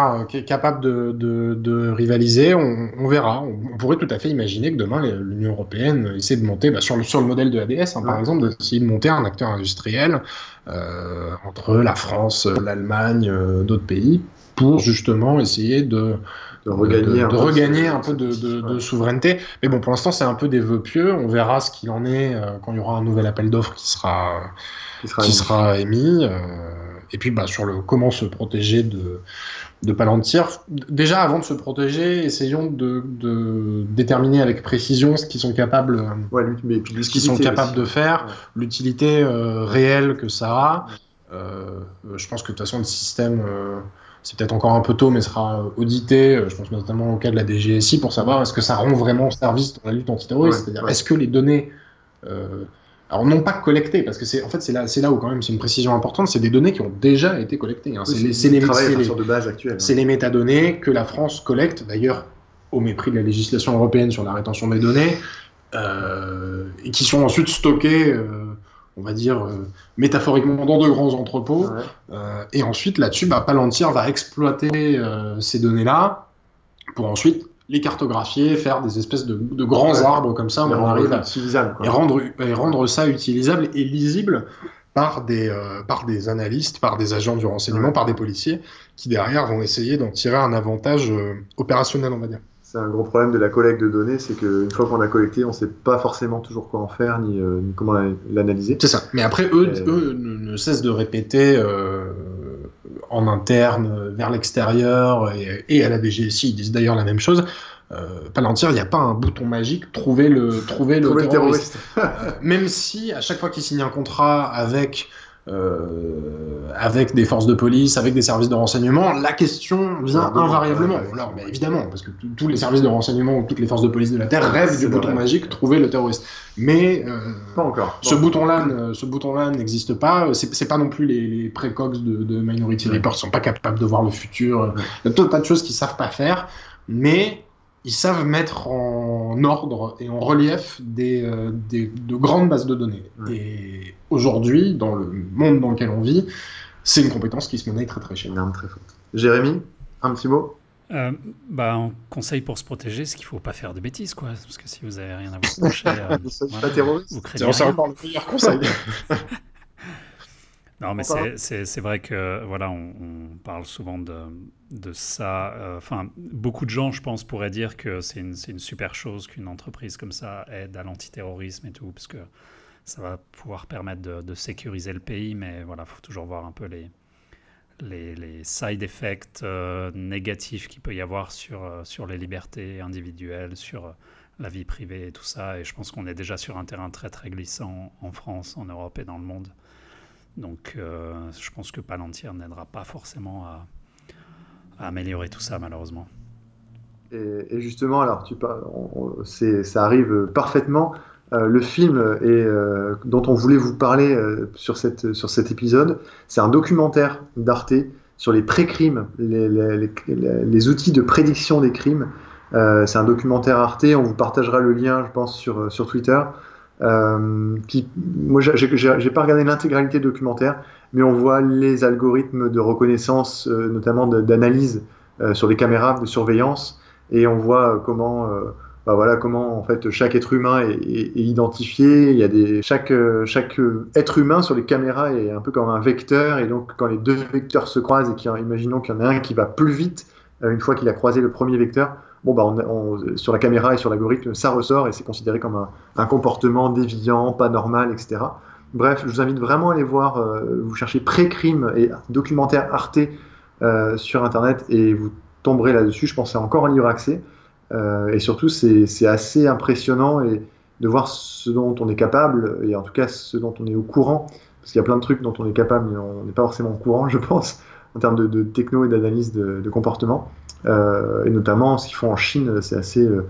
intermédiaire ouais. capables de, de, de rivaliser? On, on verra. On pourrait tout à fait imaginer que demain, l'Union européenne essaie de monter, bah, sur, le, sur le modèle de l'A D S, hein, ouais. par exemple, d'essayer de monter un acteur industriel euh, entre la France, l'Allemagne, euh, d'autres pays, pour justement essayer de... de regagner, de, un, de regagner un peu de, de, ouais. de souveraineté. Mais bon, pour l'instant, c'est un peu des vœux pieux. On verra ce qu'il en est euh, quand il y aura un nouvel appel d'offres qui sera, qui sera qui émis. Sera émis euh, et puis, bah, sur le comment se protéger de, de Palantir. Déjà, avant de se protéger, essayons de, de déterminer avec précision ce qu'ils sont capables, ouais, mais puis ce qu'ils sont capables aussi. de faire, ouais. l'utilité euh, réelle que ça a. Euh, je pense que, de toute façon, le système... Euh, c'est peut-être encore un peu tôt, mais sera audité, je pense notamment au cas de la D G S I, pour savoir est-ce que ça rend vraiment service dans la lutte antiterroriste. Ouais, c'est-à-dire, ouais. est-ce que les données, euh, alors non pas collectées, parce que c'est, en fait, c'est là, c'est là où quand même c'est une précision importante, c'est des données qui ont déjà été collectées. Hein. Oui, c'est, les, c'est, les, c'est, les, de base actuelle, c'est hein. les métadonnées que la France collecte, d'ailleurs au mépris de la législation européenne sur la rétention des données, euh, et qui sont ensuite stockées... Euh, on va dire, euh, métaphoriquement, dans de grands entrepôts. Ouais. Euh, et ensuite, là-dessus, bah, Palantir va exploiter euh, ces données-là pour ensuite les cartographier, faire des espèces de, de grands ouais. arbres comme ça. On arrive à, et, rendre, et rendre ça utilisable et lisible par des, euh, par des analystes, par des agents du renseignement, ouais. par des policiers qui, derrière, vont essayer d'en tirer un avantage euh, opérationnel, on va dire. C'est un gros problème de la collecte de données, c'est qu'une fois qu'on a collecté, on ne sait pas forcément toujours quoi en faire, ni, euh, ni comment l'analyser. C'est ça. Mais après, eux, euh... eux ne, ne cessent de répéter euh, en interne, vers l'extérieur, et, et à la D G S I, ils disent d'ailleurs la même chose. Euh, Palantir, il n'y a pas un bouton magique, trouver le, trouver le trouver terroriste. Le terroriste. euh, même si, à chaque fois qu'ils signent un contrat avec... Euh, avec des forces de police, avec des services de renseignement, la question vient ah, invariablement. Ouais, ouais. Alors, bah, évidemment, parce que tous les services de renseignement ou toutes les forces de police de la Terre rêvent du bouton vrai. magique, trouver le terroriste. Mais euh, pas encore. Ce bon, bouton-là, bon. ce bouton-là n'existe pas. C'est, c'est pas non plus les, les pré-cox de, de Minority ouais. Report, ils sont pas capables de voir le futur. Il y a tout un tas de choses qu'ils savent pas faire, mais ils savent mettre en ordre et en relief des, euh, des, de grandes bases de données. Ouais. Et aujourd'hui, dans le monde dans lequel on vit, c'est une compétence qui se monnaie très très chère. Une arme très forte. Jérémy, un petit mot euh, bah, un conseil pour se protéger, c'est qu'il ne faut pas faire de bêtises, quoi. Parce que si vous n'avez rien à vous reprocher, euh, voilà, vous créez rien. C'est encore le meilleur conseil. Non, mais c'est, c'est, c'est vrai que voilà, on, on parle souvent de, de ça. Enfin, euh, beaucoup de gens, je pense, pourraient dire que c'est une, c'est une super chose qu'une entreprise comme ça aide à l'antiterrorisme et tout, parce que ça va pouvoir permettre de, de sécuriser le pays. Mais voilà, il faut toujours voir un peu les, les, les side effects euh, négatifs qu'il peut y avoir sur, sur les libertés individuelles, sur la vie privée et tout ça. Et je pense qu'on est déjà sur un terrain très, très glissant en France, en Europe et dans le monde. Donc, euh, je pense que Palantir n'aidera pas forcément à, à améliorer tout ça, malheureusement. Et, et justement, alors, tu parles, on, c'est, ça arrive parfaitement. Euh, le film est, euh, dont on voulait vous parler euh, sur, cette, sur cet épisode, c'est un documentaire d'Arte sur les pré-crimes, les, les, les, les outils de prédiction des crimes. Euh, c'est un documentaire Arte. On vous partagera le lien, je pense, sur, sur Twitter. Euh, qui, moi j'ai, j'ai, j'ai pas regardé l'intégralité du documentaire, mais on voit les algorithmes de reconnaissance, euh, notamment de, d'analyse euh, sur les caméras de surveillance, et on voit comment, euh, bah voilà, comment en fait chaque être humain est, est, est identifié. Il y a des chaque euh, chaque être humain sur les caméras est un peu comme un vecteur, et donc quand les deux vecteurs se croisent et qu'il y a, imaginons qu'il y en a un qui va plus vite euh, une fois qu'il a croisé le premier vecteur. Bon, bah on, on, sur la caméra et sur l'algorithme, ça ressort et c'est considéré comme un, un comportement déviant, pas normal, et cetera. Bref, je vous invite vraiment à aller voir, euh, vous cherchez pré-crime et documentaire Arte euh, sur Internet et vous tomberez là-dessus. Je pense que c'est encore en libre accès. Euh, et surtout, c'est, c'est assez impressionnant et, de voir ce dont on est capable, et en tout cas ce dont on est au courant, parce qu'il y a plein de trucs dont on est capable, mais on n'est pas forcément au courant, je pense, en termes de, de techno et d'analyse de, de comportement, euh, et notamment ce qu'ils font en Chine, c'est assez... Euh,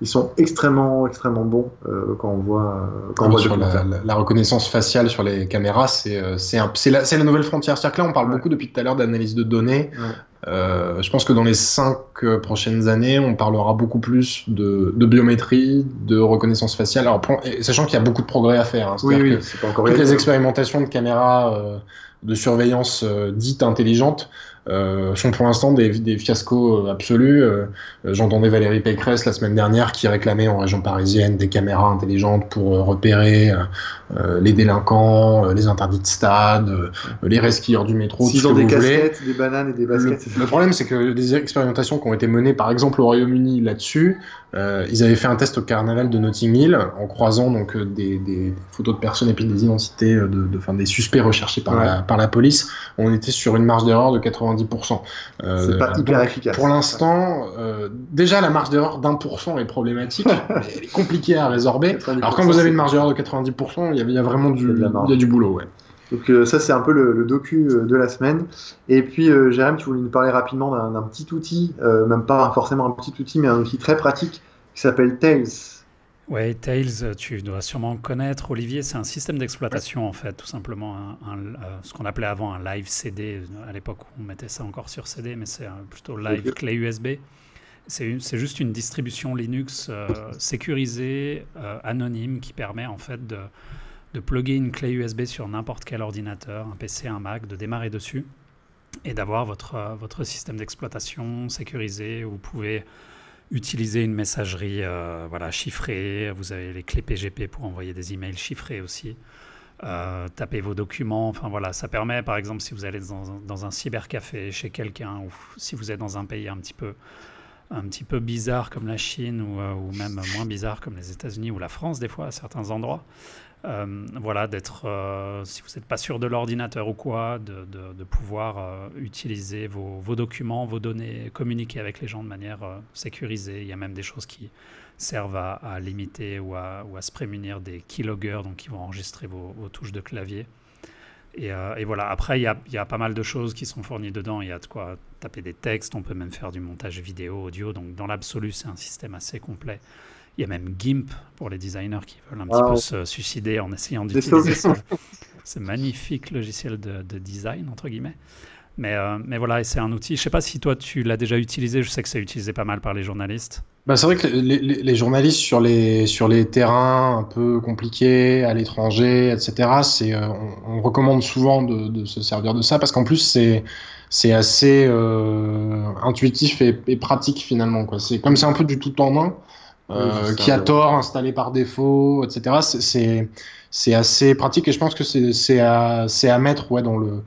ils sont extrêmement, extrêmement bons euh, quand on voit... Euh, quand oui, on voit sur la, la, la reconnaissance faciale sur les caméras, c'est, euh, c'est, un, c'est, la, c'est la nouvelle frontière. C'est-à-dire que là, on parle ouais. beaucoup depuis tout à l'heure d'analyse de données. Ouais. Euh, je pense que dans les cinq euh, prochaines années, on parlera beaucoup plus de, de biométrie, de reconnaissance faciale. Alors, pour, et, sachant qu'il y a beaucoup de progrès à faire. Hein, oui, oui, que c'est pas encore toutes réel, les expérimentations de caméras euh, de surveillance euh, dites intelligentes Euh, sont pour l'instant des, des fiascos euh, absolus. Euh, j'entendais Valérie Pécresse la semaine dernière qui réclamait en région parisienne des caméras intelligentes pour euh, repérer euh, les délinquants, euh, les interdits de stade, euh, les resquilleurs du métro. S'ils ont des casquettes, voulez. des bananes et des baskets. Le, le problème, c'est que des expérimentations qui ont été menées par exemple au Royaume-Uni là-dessus, euh, ils avaient fait un test au carnaval de Notting Hill en croisant donc, des, des photos de personnes et puis des identités, de, de, enfin, des suspects recherchés par, ouais. la, par la police. On était sur une marge d'erreur de quatre-vingt-dix pour cent. Euh, c'est pas hyper donc, efficace. Pour l'instant, euh, déjà la marge d'erreur d'un pour cent est problématique, elle est compliquée à résorber. Alors quand vous avez une marge d'erreur de quatre-vingt-dix pour cent, il y, y a vraiment du, y a du boulot. Ouais. Donc euh, ça c'est un peu le, le docu euh, de la semaine. Et puis euh, Jérémy, tu voulais nous parler rapidement d'un, d'un petit outil, euh, même pas forcément un petit outil, mais un outil très pratique qui s'appelle Tails. Ouais, Tails, tu dois sûrement connaître, Olivier, c'est un système d'exploitation en fait, tout simplement, un, un, ce qu'on appelait avant un live C D, à l'époque où on mettait ça encore sur C D, mais c'est plutôt live clé U S B. C'est, une, c'est juste une distribution Linux euh, sécurisée, euh, anonyme, qui permet en fait de, de plugger une clé U S B sur n'importe quel ordinateur, un P C, un Mac, de démarrer dessus et d'avoir votre, votre système d'exploitation sécurisé où vous pouvez... utiliser une messagerie euh, voilà, chiffrée, vous avez les clés P G P pour envoyer des emails chiffrés aussi, euh, taper vos documents, enfin voilà, ça permet par exemple si vous allez dans, dans un cybercafé chez quelqu'un ou si vous êtes dans un pays un petit peu, un petit peu bizarre comme la Chine ou, euh, ou même moins bizarre comme les États-Unis ou la France des fois à certains endroits, euh, voilà, d'être, euh, si vous n'êtes pas sûr de l'ordinateur ou quoi, de, de, de pouvoir euh, utiliser vos, vos documents, vos données, communiquer avec les gens de manière euh, sécurisée. Il y a même des choses qui servent à, à limiter ou à, ou à se prémunir des keyloggers, donc qui vont enregistrer vos, vos touches de clavier. Et, euh, et voilà, après, il y a, y a pas mal de choses qui sont fournies dedans. Il y a de quoi taper des textes, on peut même faire du montage vidéo, audio. Donc, dans l'absolu, c'est un système assez complet. Il y a même GIMP pour les designers qui veulent un wow. petit peu se suicider en essayant d'utiliser ce, ce magnifique logiciel de, de design, entre guillemets. Mais, euh, mais voilà, et c'est un outil. Je ne sais pas si toi, tu l'as déjà utilisé. Je sais que c'est utilisé pas mal par les journalistes. Bah, c'est vrai que les, les, les journalistes sur les, sur les terrains un peu compliqués, à l'étranger, et cetera, c'est, euh, on, on recommande souvent de, de se servir de ça parce qu'en plus, c'est, c'est assez euh, intuitif et, et pratique finalement, quoi. C'est, comme c'est un peu du tout en main, Euh, oui, qui a tort, installé par défaut, et cetera. C'est, c'est, c'est assez pratique et je pense que c'est, c'est, à, c'est à mettre ouais, dans le,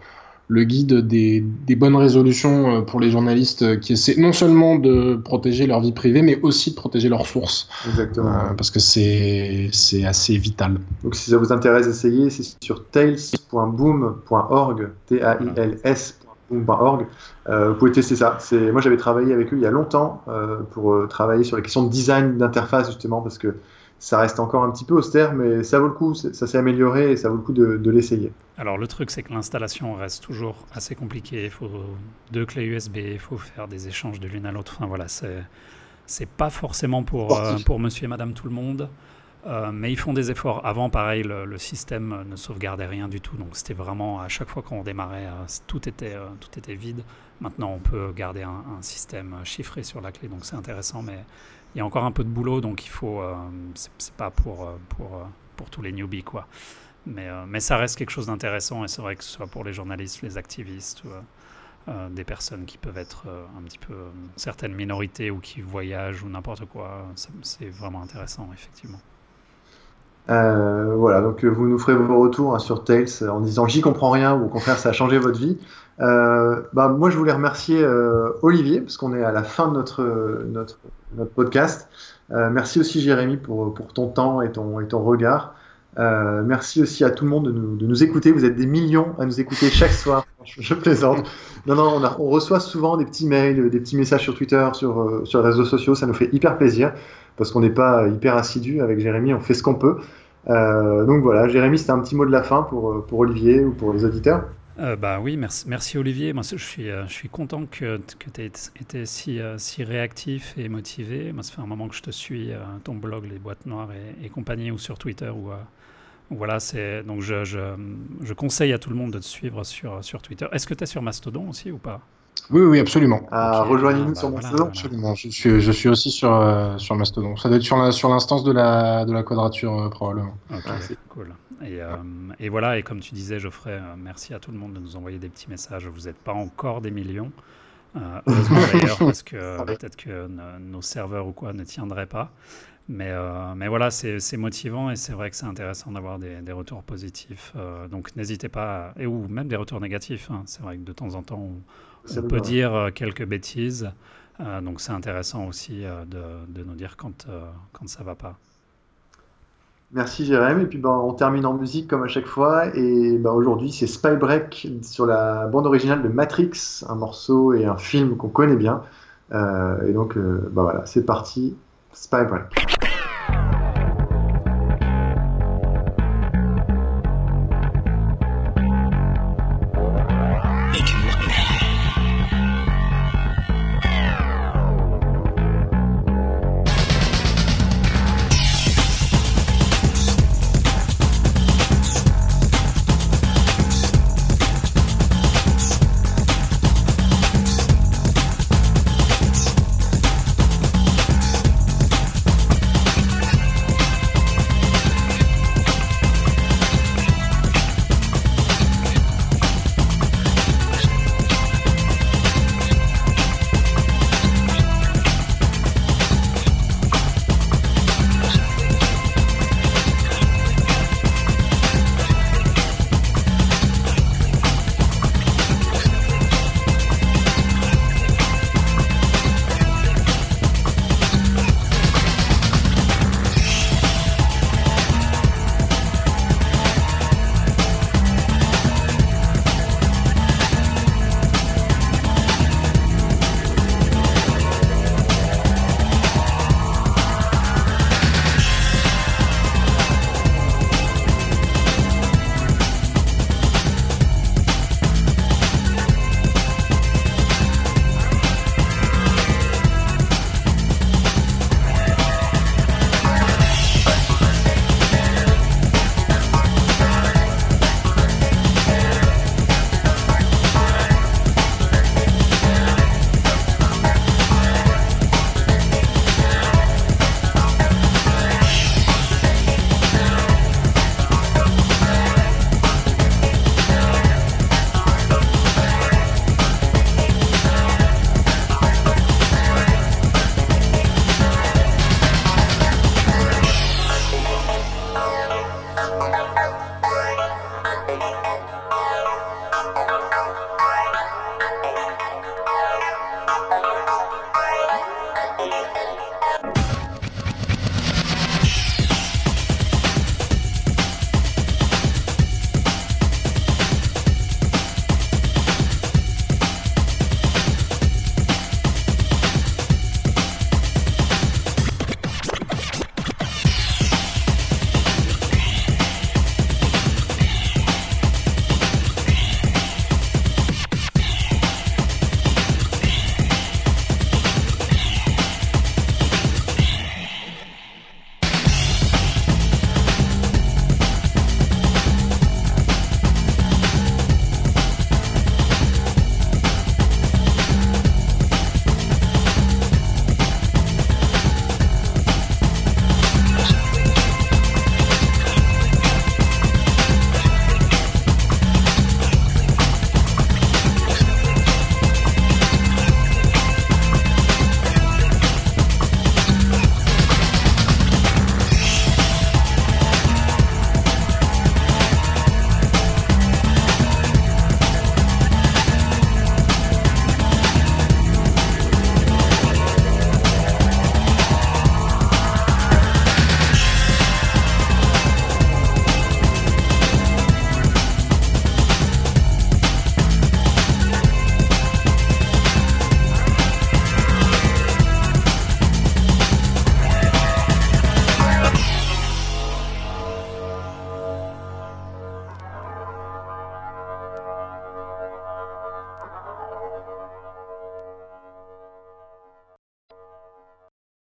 le guide des, des bonnes résolutions pour les journalistes qui essaient non seulement de protéger leur vie privée, mais aussi de protéger leurs sources. Exactement. Euh, parce que c'est, c'est assez vital. Donc si ça vous intéresse, essayez, c'est sur tails point boom point org, T A I L S. Euh, vous pouvez tester ça. C'est... Moi, j'avais travaillé avec eux il y a longtemps euh, pour euh, travailler sur les questions de design d'interface, justement, parce que ça reste encore un petit peu austère, mais ça vaut le coup, ça s'est amélioré et ça vaut le coup de, de l'essayer. Alors, le truc, c'est que l'installation reste toujours assez compliquée. Il faut deux clés U S B, il faut faire des échanges de l'une à l'autre. Enfin, voilà, c'est, c'est pas forcément pour, euh, pour monsieur et madame tout le monde. Euh, mais ils font des efforts. Avant, pareil, le, le système ne sauvegardait rien du tout. Donc, c'était vraiment, à chaque fois qu'on démarrait, euh, tout, était, euh, tout était vide. Maintenant, on peut garder un, un système chiffré sur la clé. Donc, c'est intéressant. Mais il y a encore un peu de boulot. Donc, il faut... Euh, c'est, c'est pas pour, euh, pour, euh, pour tous les newbies, quoi. Mais, euh, mais ça reste quelque chose d'intéressant. Et c'est vrai que ce soit pour les journalistes, les activistes, ou, euh, euh, des personnes qui peuvent être euh, un petit peu... Euh, certaines minorités ou qui voyagent ou n'importe quoi. C'est, c'est vraiment intéressant, effectivement. Euh, voilà, donc vous nous ferez vos retours hein, sur Tails en disant j'y comprends rien ou au contraire ça a changé votre vie. Euh, bah, moi je voulais remercier euh, Olivier parce qu'on est à la fin de notre, notre, notre podcast. Euh, merci aussi Jérémy pour, pour ton temps et ton, et ton regard. Euh, merci aussi à tout le monde de nous, de nous écouter. Vous êtes des millions à nous écouter chaque soir. Je, je plaisante. Non, non, on, a, on reçoit souvent des petits mails, des petits messages sur Twitter, sur, euh, sur les réseaux sociaux. Ça nous fait hyper plaisir parce qu'on n'est pas hyper assidus avec Jérémy. On fait ce qu'on peut. Euh, donc voilà, Jérémy, c'était un petit mot de la fin pour, pour Olivier ou pour les auditeurs. Euh, bah oui, merci, merci Olivier. Moi, je suis, je suis content que, que tu aies été si, si réactif et motivé. Moi, ça fait un moment que je te suis, ton blog, les boîtes noires et, et compagnie, ou sur Twitter. Ou, voilà, c'est, donc je, je, je conseille à tout le monde de te suivre sur, sur Twitter. Est-ce que tu es sur Mastodon aussi ou pas ? Oui, oui, absolument. Ah, okay. Rejoignez-nous bah, sur Mastodon. Voilà, absolument. Je suis, je suis aussi sur, euh, sur Mastodon. Ça doit être sur, la, sur l'instance de la, de la quadrature, euh, probablement. Ok, ah, c'est cool. Et, euh, ouais. et voilà, et comme tu disais, Geoffrey, euh, merci à tout le monde de nous envoyer des petits messages. Vous n'êtes pas encore des millions. Euh, heureusement d'ailleurs, parce que peut-être que ne, nos serveurs ou quoi ne tiendraient pas. Mais, euh, mais voilà, c'est, c'est motivant et c'est vrai que c'est intéressant d'avoir des, des retours positifs. Euh, donc n'hésitez pas, à, et ou même des retours négatifs. Hein. C'est vrai que de temps en temps, on, on peut dire quelques bêtises, euh, donc c'est intéressant aussi euh, de, de nous dire quand, euh, quand ça ne va pas. Merci Jérémy, et puis ben, on termine en musique comme à chaque fois, et ben, aujourd'hui c'est Spy Break sur la bande originale de Matrix, un morceau et un film qu'on connaît bien, euh, et donc euh, ben, voilà, c'est parti, Spy Break.